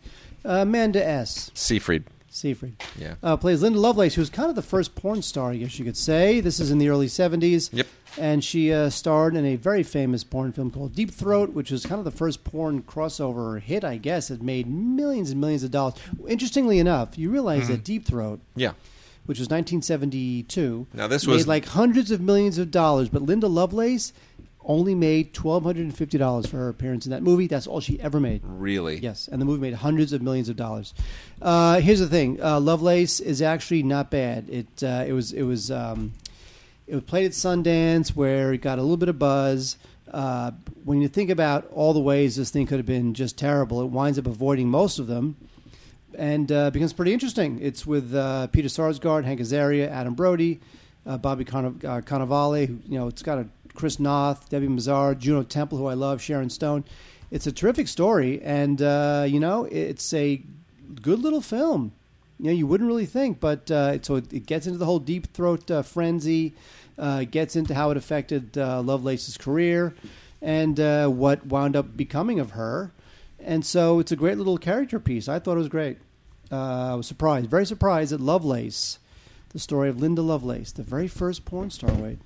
Amanda S. Seyfried. Yeah. Plays Linda Lovelace, who's kind of the first porn star, I guess you could say. This is in the early 70s. Yep. And she starred in a very famous porn film called Deep Throat, which was kind of the first porn crossover hit, I guess. It made millions and millions of dollars. Interestingly enough, you realize that Deep Throat... Yeah. Which was 1972. Now this was made like hundreds of millions of dollars, but Linda Lovelace only made $1,250 for her appearance in that movie. That's all she ever made. Really? Yes, and the movie made hundreds of millions of dollars. Here's the thing: Lovelace is actually not bad. It was played at Sundance, where it got a little bit of buzz. When you think about all the ways this thing could have been just terrible, it winds up avoiding most of them. And becomes pretty interesting. It's with Peter Sarsgaard, Hank Azaria, Adam Brody, Bobby Cannavale. It's got Chris Noth, Debbie Mazar, Juno Temple, who I love, Sharon Stone. It's a terrific story, and it's a good little film. You wouldn't really think, but it gets into the whole Deep Throat frenzy, gets into how it affected Lovelace's career, and what wound up becoming of her. And so it's a great little character piece. I thought it was great. I was surprised, very surprised at Lovelace, the story of Linda Lovelace, the very first porn star, Wade.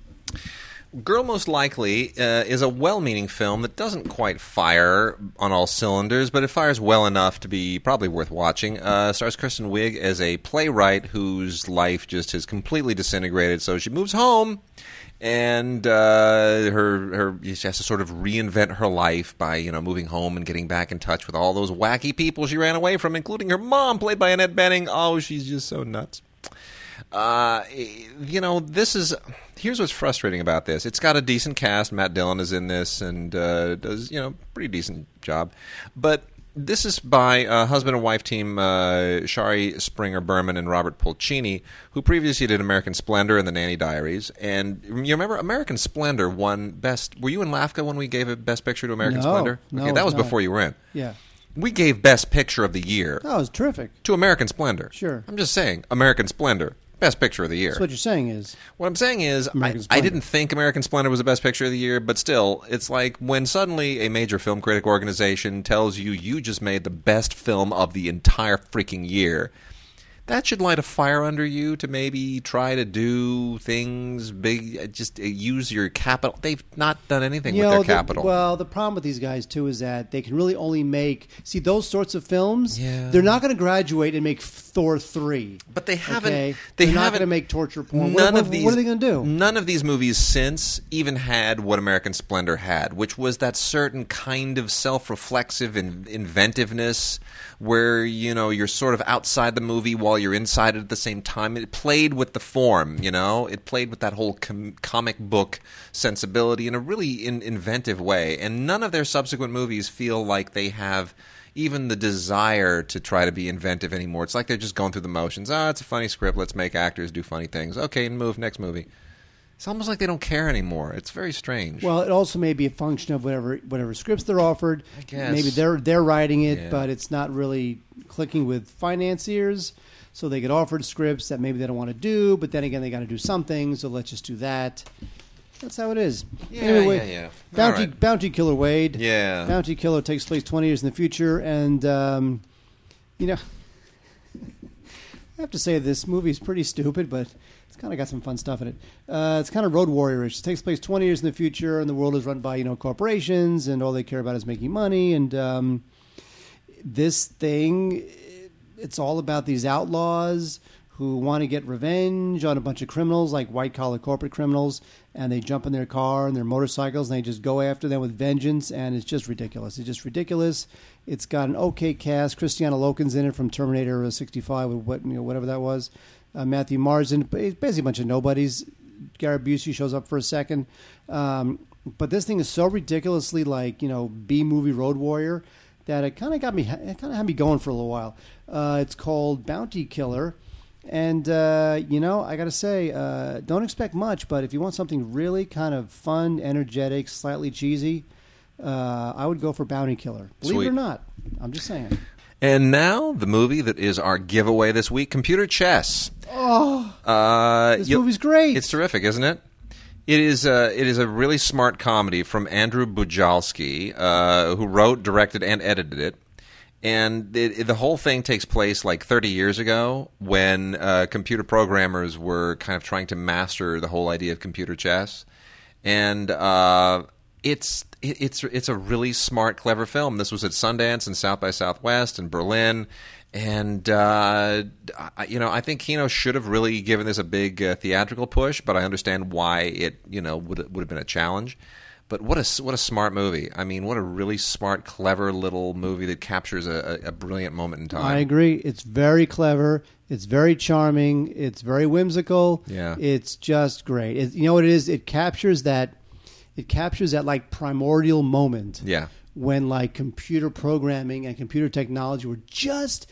Girl Most Likely is a well-meaning film that doesn't quite fire on all cylinders, but it fires well enough to be probably worth watching. Stars Kristen Wiig as a playwright whose life just has completely disintegrated, so she moves home. And she has to sort of reinvent her life by, moving home and getting back in touch with all those wacky people she ran away from, including her mom, played by Annette Bening. Oh, she's just so nuts. Here's what's frustrating about this. It's got a decent cast. Matt Dillon is in this and does, pretty decent job. But this is by husband and wife team Shari Springer Berman and Robert Pulcini, who previously did American Splendor and The Nanny Diaries. And you remember American Splendor won Best... Were you in LAFCA when we gave a Best Picture to American Splendor? Okay, that was before you were in. Yeah. We gave Best Picture of the Year... Oh, it was terrific. ...to American Splendor. Sure. I'm just saying, American Splendor, Best Picture of the Year. So what you're saying is... What I'm saying is, I didn't think American Splendor was the Best Picture of the Year, but still, it's like when suddenly a major film critic organization tells you you just made the best film of the entire freaking year. That should light a fire under you to maybe try to do things big, just use your capital. They've not done anything with their capital. Well, the problem with these guys, too, is that they can really only make... See, those sorts of films, they're not going to graduate and make Thor 3. But they haven't... Okay? They're not going to make torture porn. What are they going to do? None of these movies since even had what American Splendor had, which was that certain kind of self-reflexive inventiveness where, you're sort of outside the movie while you're inside it at the same time. It played with the form, It played with that whole comic book sensibility in a really inventive way. And none of their subsequent movies feel like they have even the desire to try to be inventive anymore. It's like they're just going through the motions. It's a funny script. Let's make actors do funny things. Okay, move, next movie. It's almost like they don't care anymore. It's very strange. Well, it also may be a function of whatever scripts they're offered. I guess. Maybe they're writing it, but it's not really clicking with financiers. So they get offered scripts that maybe they don't want to do, but then again, they got to do something, so let's just do that. That's how it is. Yeah, anyway, yeah. Bounty Killer Wade. Yeah. Bounty Killer takes place 20 years in the future, and, I have to say this movie's pretty stupid, but it's kind of got some fun stuff in it. It's kind of Road Warrior-ish. It takes place 20 years in the future, and the world is run by, you know, corporations, and all they care about is making money. And this thing, it's all about these outlaws who want to get revenge on a bunch of criminals, like white-collar corporate criminals, and they jump in their car and their motorcycles, and they just go after them with vengeance, and it's just ridiculous. It's just ridiculous. It's got an okay cast. Christiana Loken's in it from Terminator 65, or what, you know, whatever that was. Matthew Marsden, basically a bunch of nobodies. Gary Busey shows up for a second. But this thing is so ridiculously, like, you know, B-movie Road Warrior that it kind of had me going for a little while. It's called Bounty Killer. And, you know, I got to say, don't expect much, but if you want something really kind of fun, energetic, slightly cheesy, I would go for Bounty Killer. Believe it or not. I'm just saying. And now, the movie that is our giveaway this week, Computer Chess. Oh, this movie's great. It's terrific, isn't it? It is a really smart comedy from Andrew Bujalski, who wrote, directed, and edited it. And the whole thing takes place like 30 years ago when computer programmers were kind of trying to master the whole idea of computer chess. And it's a really smart, clever film. This was at Sundance and South by Southwest and Berlin. And, you know, I think Kino should have really given this a big theatrical push, but I understand why it, you know, would have been a challenge. But what a smart movie. I mean, what a really smart, clever little movie that captures a brilliant moment in time. I agree. It's very clever. It's very charming. It's very whimsical. Yeah. It's just great. You know what it is? It captures that like primordial moment. Yeah. When like computer programming and computer technology were just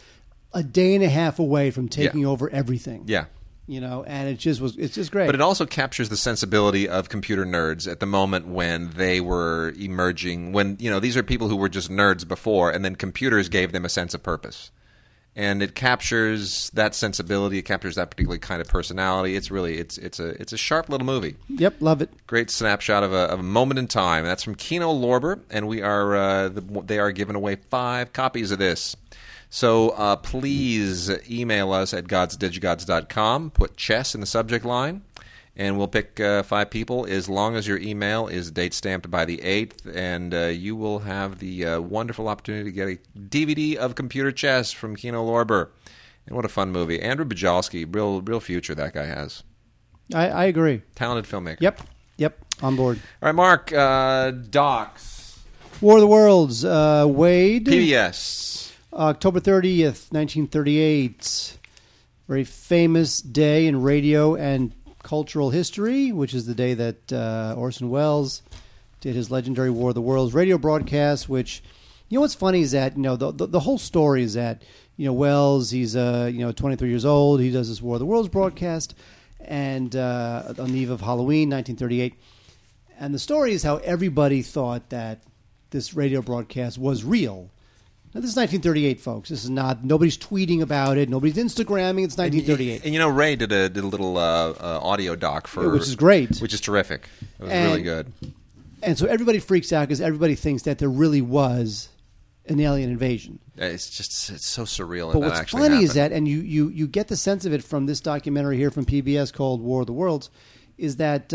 a day and a half away from taking over everything. Yeah. You know, and it's just great. But it also captures the sensibility of computer nerds at the moment when they were emerging. When, you know, these are people who were just nerds before, and then computers gave them a sense of purpose. And it captures that sensibility. It captures that particular kind of personality. It's really it's a sharp little movie. Yep, love it. Great snapshot of a moment in time. That's from Kino Lorber, and we are they are giving away 5 copies of this. So please email us at godsdigigods.com. Put chess in the subject line, and we'll pick 5 people as long as your email is date-stamped by the 8th, and you will have the wonderful opportunity to get a DVD of Computer Chess from Kino Lorber. And what a fun movie. Andrew Bujalski, real future that guy has. I agree. Talented filmmaker. Yep, on board. All right, Mark, docs. War of the Worlds, Wade. PBS. October 30th, 1938, very famous day in radio and cultural history, which is the day that Orson Welles did his legendary War of the Worlds radio broadcast, which, you know what's funny is that, you know, the whole story is that, you know, Welles, he's, 23 years old, he does this War of the Worlds broadcast, and on the eve of Halloween, 1938, and the story is how everybody thought that this radio broadcast was real. Now, this is 1938, folks. This is not... Nobody's tweeting about it. Nobody's Instagramming. It's 1938. And you know, Ray did a little audio doc for... Which is great. Which is terrific. It was really good. And so everybody freaks out because everybody thinks that there really was an alien invasion. It's just... It's so surreal. But what's funny is that... And you get the sense of it from this documentary here from PBS called War of the Worlds, is that...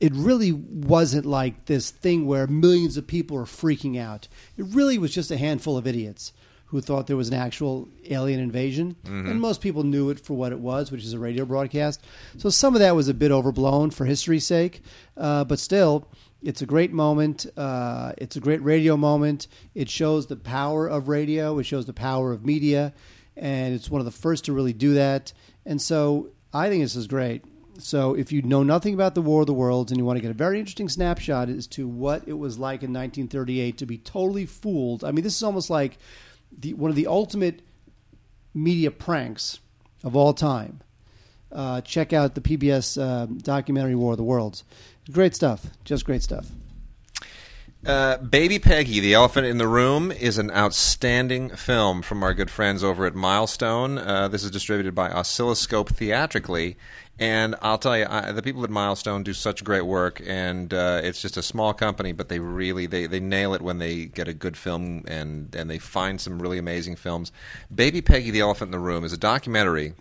it really wasn't like this thing where millions of people are freaking out. It really was just a handful of idiots who thought there was an actual alien invasion. Mm-hmm. And most people knew it for what it was, which is a radio broadcast. So some of that was a bit overblown for history's sake. But still, it's a great moment. It's a great radio moment. It shows the power of radio. It shows the power of media. And it's one of the first to really do that. And so I think this is great. So if you know nothing about the War of the Worlds and you want to get a very interesting snapshot as to what it was like in 1938 to be totally fooled. I mean, this is almost like one of the ultimate media pranks of all time. Check out the PBS documentary War of the Worlds. Great stuff. Just great stuff. Baby Peggy, The Elephant in the Room, is an outstanding film from our good friends over at Milestone. This is distributed by Oscilloscope theatrically. And I'll tell you, the people at Milestone do such great work, and it's just a small company, but they really they nail it when they get a good film, and they find some really amazing films. Baby Peggy, The Elephant in the Room is a documentary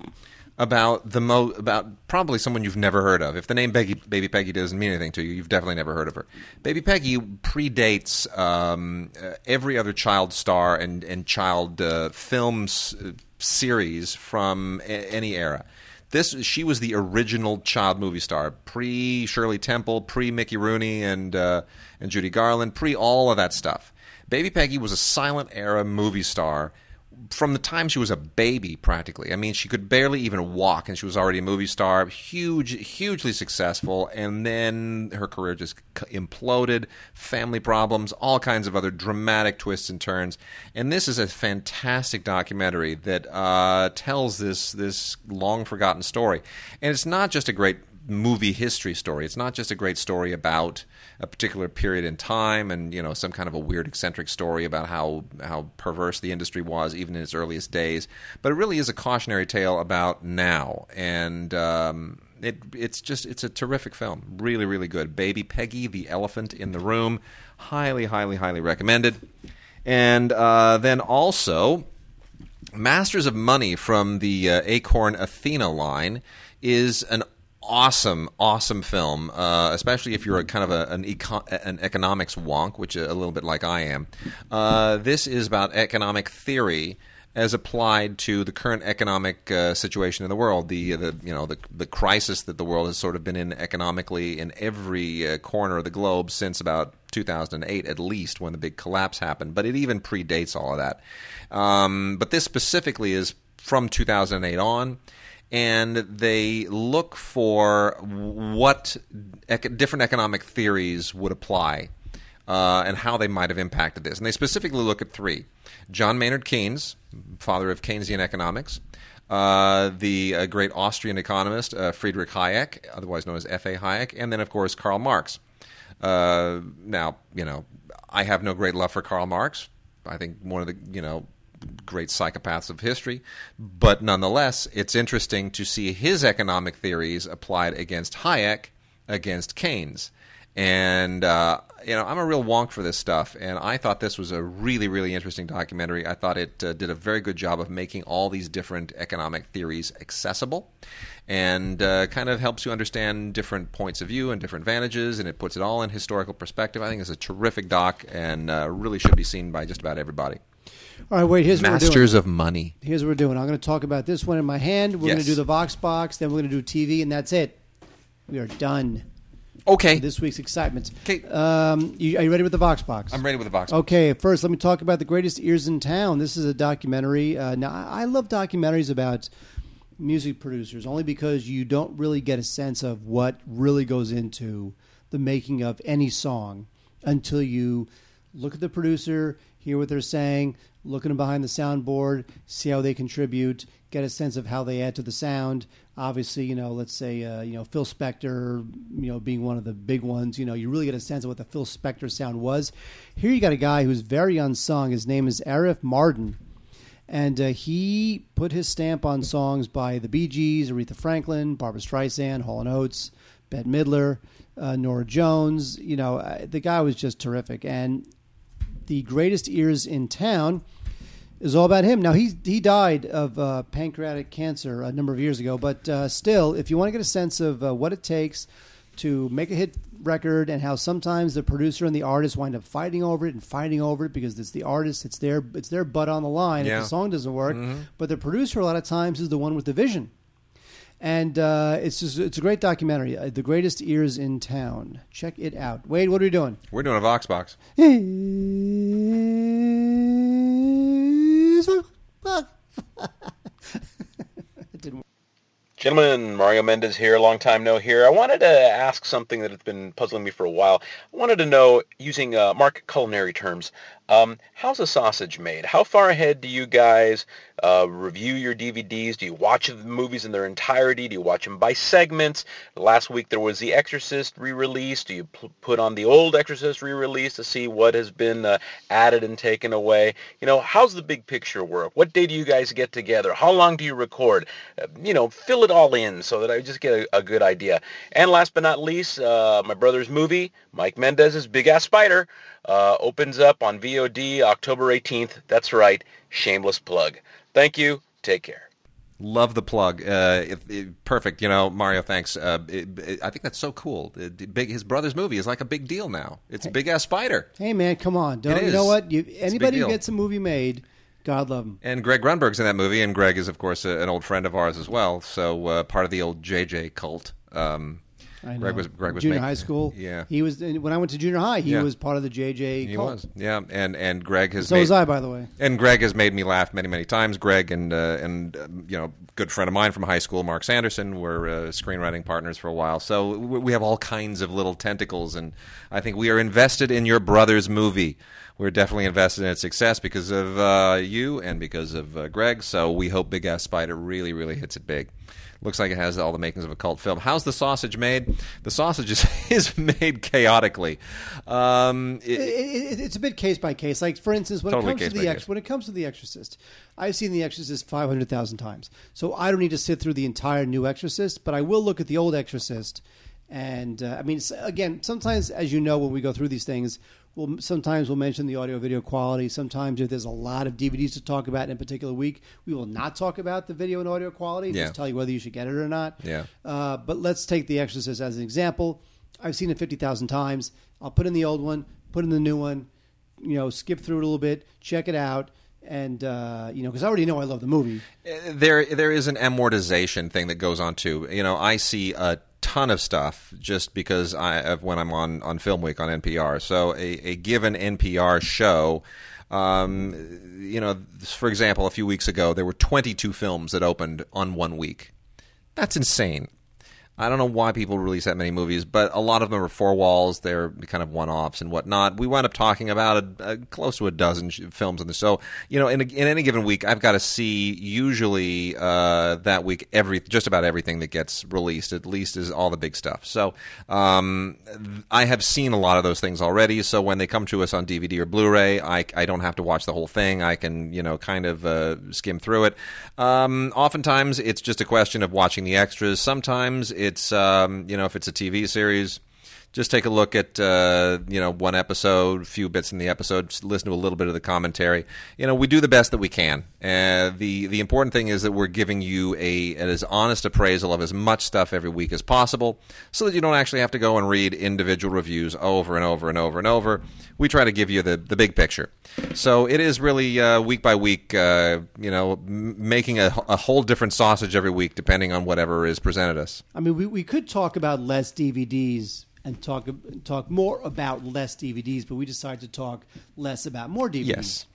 about about probably someone you've never heard of. If the name Baby Peggy doesn't mean anything to you, you've definitely never heard of her. Baby Peggy predates every other child star and child films series from any era. She was the original child movie star, pre-Shirley Temple, pre-Mickey Rooney and Judy Garland, pre-all of that stuff. Baby Peggy was a silent-era movie star from the time she was a baby, practically. I mean, she could barely even walk, and she was already a movie star, hugely successful, and then her career just imploded, family problems, all kinds of other dramatic twists and turns. And this is a fantastic documentary that tells this long-forgotten story. And it's not just a great movie history story. It's not just a great story about a particular period in time and, you know, some kind of a weird eccentric story about how perverse the industry was even in its earliest days, but it really is a cautionary tale about now. And it's a terrific film. Really, really good. Baby Peggy, The Elephant in the Room. Highly, highly, highly recommended. And then also Masters of Money from the Acorn Athena line is an awesome film, especially if you're a kind of an economics wonk, which a little bit like I am. This is about economic theory as applied to the current economic situation in the world, the crisis that the world has sort of been in economically in every corner of the globe since about 2008 at least, when the big collapse happened. But it even predates all of that. But this specifically is from 2008 on. And they look for what different economic theories would apply and how they might have impacted this. And they specifically look at three. John Maynard Keynes, father of Keynesian economics. The great Austrian economist Friedrich Hayek, otherwise known as F.A. Hayek. And then, of course, Karl Marx. Now, you know, I have no great love for Karl Marx. I think one of the, you know, great psychopaths of history, but nonetheless, it's interesting to see his economic theories applied against Hayek, against Keynes. And, you know, I'm a real wonk for this stuff, and I thought this was a really, really interesting documentary. I thought it did a very good job of making all these different economic theories accessible and kind of helps you understand different points of view and different vantages, and it puts it all in historical perspective. I think it's a terrific doc and really should be seen by just about everybody. All right, wait, here's what we're doing. Masters of Money. Here's what we're doing. I'm going to talk about this one in my hand. We're going to do the Vox Box, then we're going to do TV, and that's it. We are done. Okay. For this week's excitement. Okay. Are you ready with the Vox Box? I'm ready with the Vox Box. Okay, first let me talk about The Greatest Ears in Town. This is a documentary. Now, I love documentaries about music producers only because you don't really get a sense of what really goes into the making of any song until you look at the producer, hear what they're saying, look at them behind the soundboard, see how they contribute, get a sense of how they add to the sound. Obviously, you know, let's say, you know, Phil Spector, you know, being one of the big ones, you know, you really get a sense of what the Phil Spector sound was. Here you got a guy who's very unsung. His name is Arif Mardin. And he put his stamp on songs by the Bee Gees, Aretha Franklin, Barbra Streisand, Hall & Oates, Bette Midler, Norah Jones. You know, the guy was just terrific. And The Greatest Ears in Town is all about him. Now, he died of pancreatic cancer a number of years ago, but still, if you want to get a sense of what it takes to make a hit record and how sometimes the producer and the artist wind up fighting over it because it's the artist, it's their butt on the line if the song doesn't work. Mm-hmm. But the producer a lot of times is the one with the vision. And it's a great documentary, The Greatest Ears in Town. Check it out. Wade, what are we doing? We're doing a Vox Box. It didn't work. Gentlemen, Mario Mendez here, long time no here. I wanted to ask something that has been puzzling me for a while. I wanted to know, using Mark culinary terms, How's a sausage made? How far ahead do you guys review your DVDs? Do you watch the movies in their entirety? Do you watch them by segments? Last week there was The Exorcist re-release. Do you put on the old Exorcist re-release to see what has been added and taken away? You know, how's the big picture work? What day do you guys get together? How long do you record? You know, fill it all in so that I just get a good idea. And last but not least, my brother's movie, Mike Mendez's Big Ass Spider, opens up on VOD October 18th. That's right. Shameless plug. Thank you. Take care. Love the plug. Perfect. You know, Mario, thanks. I think that's so cool. His brother's movie is like a big deal now. It's a big-ass spider. Hey, man, come on. You know what? Anybody who gets a movie made, God love him. And Greg Grunberg's in that movie, and Greg is, of course, an old friend of ours as well, so part of the old JJ cult. I know. Greg was junior high school. Yeah, he was. When I went to junior high, he was part of the JJ. He cult. Was. Yeah, and Greg has. So was I, by the way. And Greg has made me laugh many, many times. Greg and you know, good friend of mine from high school, Mark Sanderson, were screenwriting partners for a while. So we have all kinds of little tentacles, and I think we are invested in your brother's movie. We're definitely invested in its success because of you and because of Greg. So we hope Big Ass Spider really, really hits it big. Looks like it has all the makings of a cult film. How's the sausage made? The sausage is made chaotically. It's a bit case by case. Like, for instance, when it comes to The Exorcist, I've seen The Exorcist 500,000 times. So I don't need to sit through the entire new Exorcist, but I will look at the old Exorcist. And, I mean, again, sometimes, as you know, when we go through these things, we'll mention the audio-video quality. Sometimes if there's a lot of DVDs to talk about in a particular week, we will not talk about the video and audio quality. Yeah. Just tell you whether you should get it or not. Yeah. But let's take The Exorcist as an example. I've seen it 50,000 times. I'll put in the old one, put in the new one, you know, skip through it a little bit, check it out. And, you know, because I already know I love the movie. There is an amortization thing that goes on, too. You know, I see a ton of stuff just because when I'm on Film Week on NPR. So a given NPR show, you know, for example, a few weeks ago, there were 22 films that opened on 1 week. That's insane. I don't know why people release that many movies, but a lot of them are four walls. They're kind of one-offs and whatnot. We wound up talking about close to a dozen films on the show. You know, in any given week, I've got to see usually that week just about everything that gets released, at least is all the big stuff. So I have seen a lot of those things already. So when they come to us on DVD or Blu-ray, I don't have to watch the whole thing. I can, you know, kind of skim through it. Oftentimes, it's just a question of watching the extras. Sometimes it's, you know, if it's a TV series, just take a look at, you know, one episode, a few bits in the episode, just listen to a little bit of the commentary. You know, we do the best that we can. The important thing is that we're giving you as honest appraisal of as much stuff every week as possible so that you don't actually have to go and read individual reviews over and over and over and over. We try to give you the big picture. So it is really week by week, you know, making a whole different sausage every week depending on whatever is presented us. I mean, we could talk about less DVDs and talk more about less DVDs, but we decided to talk less about more DVDs. Yes.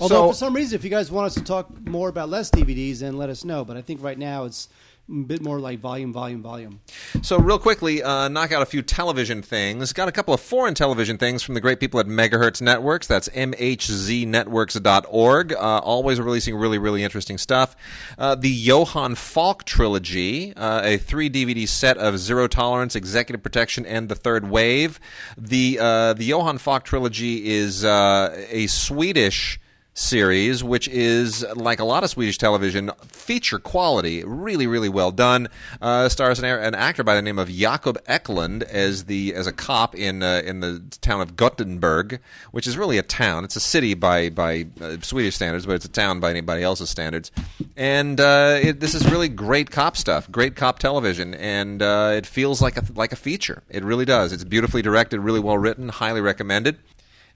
Although for some reason, if you guys want us to talk more about less DVDs, then let us know. But I think right now it's a bit more like volume, volume, volume. So real quickly, knock out a few television things. Got a couple of foreign television things from the great people at Megahertz Networks. That's mhznetworks.org. Always releasing really, really interesting stuff. The Johann Falk Trilogy, a 3-DVD set of Zero Tolerance, Executive Protection, and The Third Wave. The Johann Falk Trilogy is a Swedish series, which is, like a lot of Swedish television, feature quality, really, really well done. Stars an actor by the name of Jakob Eklund as a cop in the town of Gothenburg, which is really a town. It's a city by Swedish standards, but it's a town by anybody else's standards. And this is really great cop stuff, great cop television, and it feels like a feature. It really does. It's beautifully directed, really well written, highly recommended.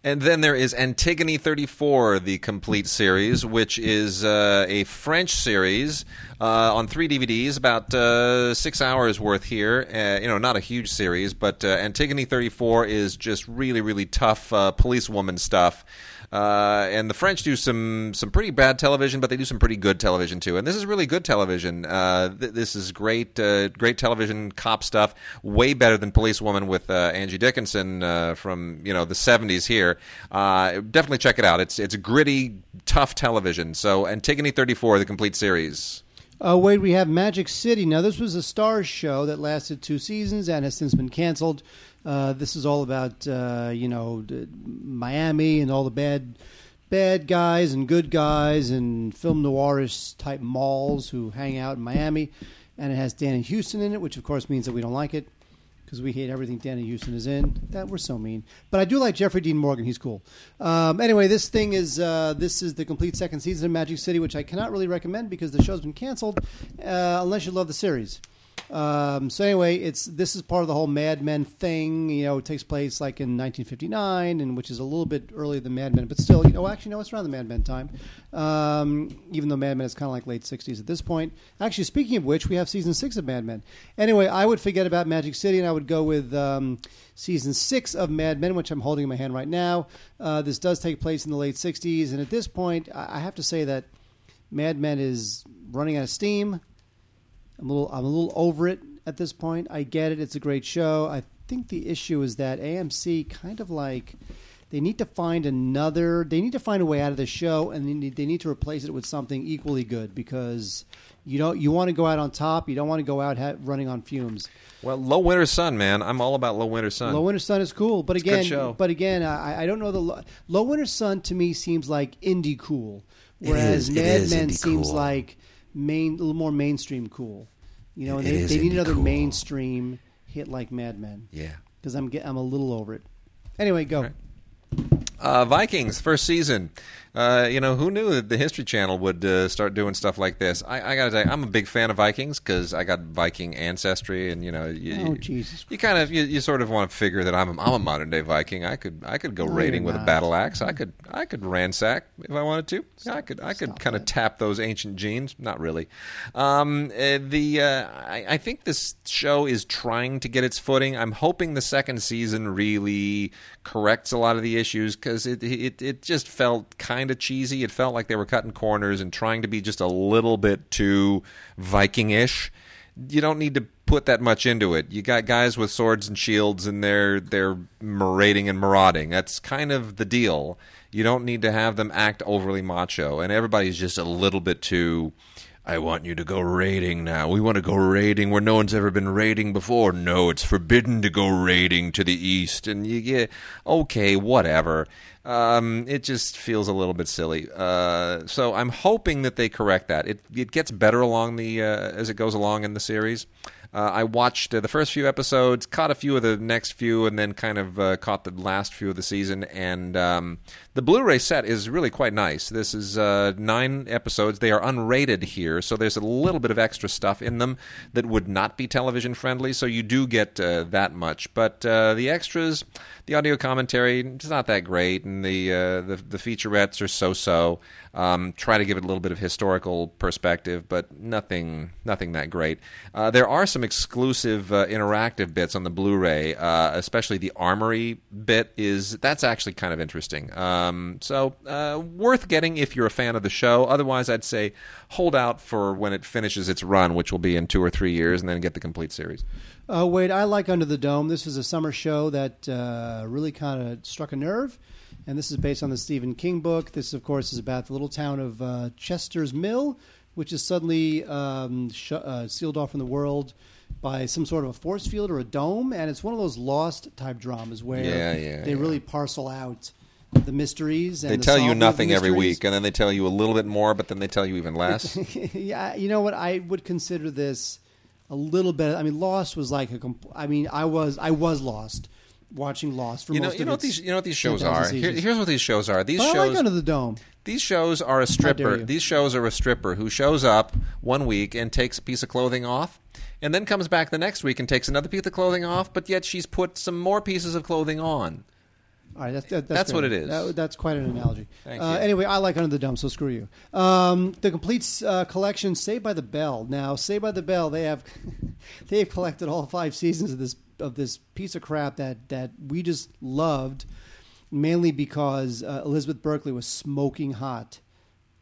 And then there is Antigone 34, the complete series, which is a French series on 3 DVDs, about 6 hours worth here. You know, not a huge series, but Antigone 34 is just really, really tough police woman stuff. And the French do some pretty bad television, but they do some pretty good television too. And this is really good television. This is great, great television, cop stuff. Way better than Policewoman with Angie Dickinson from the 70s here. Definitely check it out. It's gritty, tough television. So Antigone 34, the complete series. Wait, we have Magic City. Now, this was a Starz show that lasted 2 seasons and has since been canceled. This is all about, Miami and all the bad guys and good guys and film noirish type malls who hang out in Miami. And it has Danny Houston in it, which, of course, means that we don't like it because we hate everything Danny Houston is in. That we're so mean. But I do like Jeffrey Dean Morgan. He's cool. Anyway, this is the complete second season of Magic City, which I cannot really recommend because the show's been canceled unless you love the series. So anyway, this is part of the whole Mad Men thing. It takes place like in 1959, and which is a little bit earlier than Mad Men, but still, it's around the Mad Men time. Even though Mad Men is kind of like late 60s at this point. Actually, speaking of which, we have season 6 of Mad Men. Anyway, I would forget about Magic City, and I would go with season 6 of Mad Men, which I'm holding in my hand right now. This does take place in the late 60s, and at this point, I have to say that Mad Men is running out of steam. I'm a little over it at this point. I get it. It's a great show. I think the issue is that AMC kind of like they need to find a way out of the show, and they need to replace it with something equally good because you want to go out on top. You don't want to go out running on fumes. Well, Low Winter Sun, man. I'm all about Low Winter Sun. Low Winter Sun is cool, but again, I don't know. The Low Winter Sun to me seems like indie cool, whereas Mad Men seems like a little more mainstream cool. And they need another mainstream hit like Mad Men. Yeah. Because I'm a little over it. Anyway, go. Right. Vikings, first season. Who knew that the History Channel would start doing stuff like this? I got to tell you, I'm a big fan of Vikings because I got Viking ancestry, and Jesus Christ. You sort of want to figure that I'm a modern day Viking. I could go raiding with a battle axe. I could ransack if I wanted to. I could kind of tap those ancient genes. Not really. I think this show is trying to get its footing. I'm hoping the second season really corrects a lot of the issues because it just felt kind of cheesy. It felt like they were cutting corners and trying to be just a little bit too Viking-ish. You don't need to put that much into it. You got guys with swords and shields, and they're marauding and marauding. That's kind of the deal. You don't need to have them act overly macho, and everybody's just a little bit too... I want you to go raiding now. We want to go raiding where no one's ever been raiding before. No, it's forbidden to go raiding to the east. And you get, okay, whatever. It just feels a little bit silly. So I'm hoping that they correct that. It gets better along as it goes along in the series. I watched the first few episodes, caught a few of the next few, and then kind of caught the last few of the season. And the Blu-ray set is really quite nice. This is 9 episodes. They are unrated here, so there's a little bit of extra stuff in them that would not be television-friendly, so you do get that much. But the extras, the audio commentary, it's not that great, and the featurettes are so-so. Try to give it a little bit of historical perspective, but nothing that great. There are some exclusive interactive bits on the Blu-ray, especially the armory bit. That's actually kind of interesting. So worth getting if you're a fan of the show. Otherwise, I'd say hold out for when it finishes its run, which will be in 2 or 3 years, and then get the complete series. Wait, I like Under the Dome. This is a summer show that really kind of struck a nerve. And this is based on the Stephen King book. This, of course, is about the little town of Chester's Mill, which is suddenly sealed off from the world by some sort of a force field or a dome. And it's one of those Lost type dramas where they really parcel out the mysteries. And they tell you nothing every week, and then they tell you a little bit more, but then they tell you even less. Yeah, you know what? I would consider this a little bit. I mean, Lost was like I was lost. Watching Lost for most of its 2000 seasons. You know what these shows are? Here's what these shows are. I like Under the Dome. These shows are a stripper. These shows are a stripper who shows up one week and takes a piece of clothing off, and then comes back the next week and takes another piece of clothing off, but yet she's put some more pieces of clothing on. All right, that's what it is. That's quite an analogy. Thank you. Anyway, I like Under the Dome, so screw you. The complete collection, Saved by the Bell. Now, Saved by the Bell, they've collected all 5 seasons of this piece of crap that we just loved. mainly because Elizabeth Berkley was smoking hot,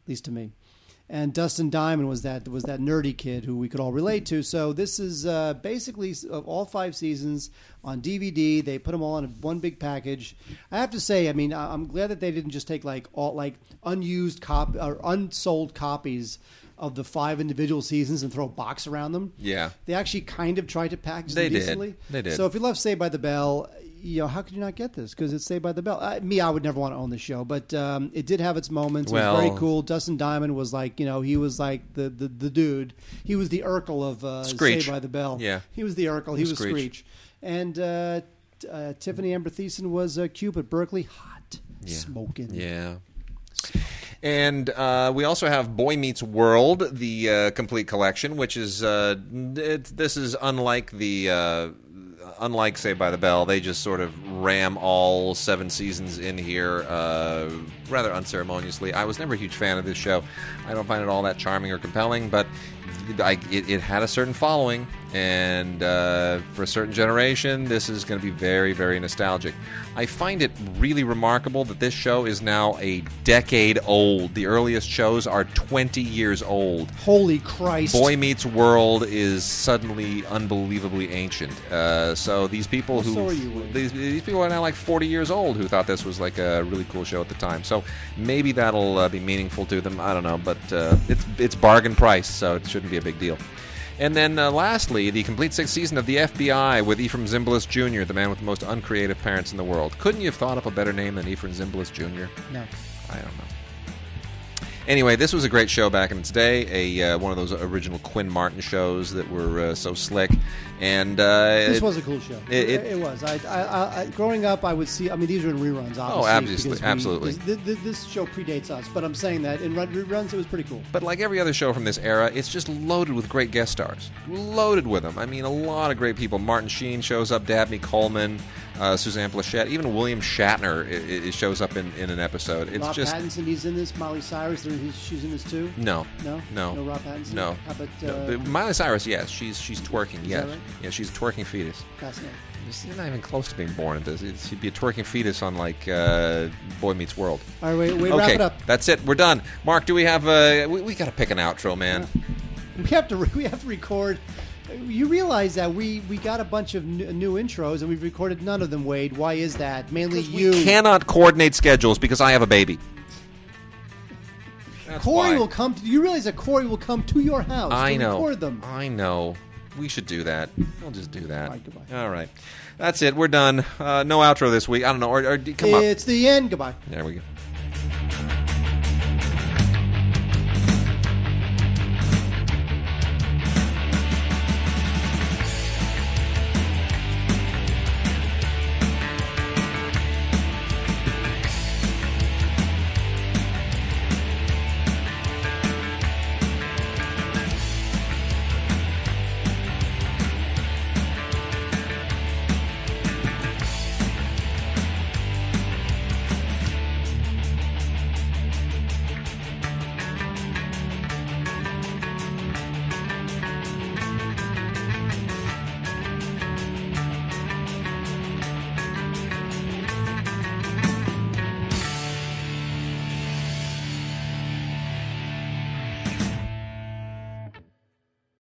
at least to me. And Dustin Diamond was that nerdy kid who we could all relate to. So this is basically of all 5 seasons on DVD. They put them all in one big package. I have to say, I mean, I'm glad that they didn't just take like unused or unsold copies of the 5 individual seasons and throw a box around them. Yeah, they actually kind of tried to package them decently. They did. So if you love Saved by the Bell, you know, how could you not get this? Because it's Saved by the Bell. I would never want to own the show, but it did have its moments. Well, it was very cool. Dustin Diamond was like, you know, he was like the dude. He was the Urkel of Saved by the Bell. Yeah, he was the Urkel. He was Screech. And Tiffany Amber Thiessen was Cupid. Berkeley, hot, smoking. Yeah. And we also have Boy Meets World, the complete collection, which is this is unlike the. Unlike Saved by the Bell, they just sort of ram all 7 seasons in here rather unceremoniously. I was never a huge fan of this show. I don't find it all that charming or compelling, but it had a certain following, and for a certain generation, this is going to be very, very nostalgic. I find it really remarkable that this show is now a decade old. The earliest shows are 20 years old. Holy Christ. Boy Meets World is suddenly unbelievably ancient. So these people these people are now like 40 years old who thought this was like a really cool show at the time. So maybe that'll be meaningful to them. I don't know, but it's bargain price, so it shouldn't be a big deal. And then lastly, the complete 6th season of the FBI with Ephraim Zimbalist Jr., the man with the most uncreative parents in the world. Couldn't you have thought up a better name than Ephraim Zimbalist Jr.? No. I don't know. Anyway, this was a great show back in its day, one of those original Quinn Martin shows that were so slick. And this was a cool show. It was. I growing up, I would see. I mean, these were in reruns, obviously. Oh, obviously, absolutely. This show predates us, but I'm saying that in reruns, it was pretty cool. But like every other show from this era, it's just loaded with great guest stars. Loaded with them. I mean, a lot of great people. Martin Sheen shows up. Dabney Coleman, Suzanne Pleshette, even William Shatner shows up in an episode. It's Rob Pattinson, he's in this. Miley Cyrus, she's in this too. No, Rob Pattinson. No. How about but Miley Cyrus? Yes, she's twerking. Yes. Yeah, she's a twerking fetus. Fascinating. She's not even close to being born at this. She'd be a twerking fetus on, like, Boy Meets World. All right, we wrap it up. That's it. We're done. Mark, do we have a... we got to pick an outro, man. We have to record... You realize that we got a bunch of new intros, and we've recorded none of them, Wade. Why is that? Mainly you... We cannot coordinate schedules because I have a baby. That's Corey why. Will come... You realize that Corey will come to your house to record them. I know. We should do that. We'll just do that. All right, goodbye. All right. That's it. We're done. No outro this week. I don't know. Or come on. It's the end. Goodbye. There we go.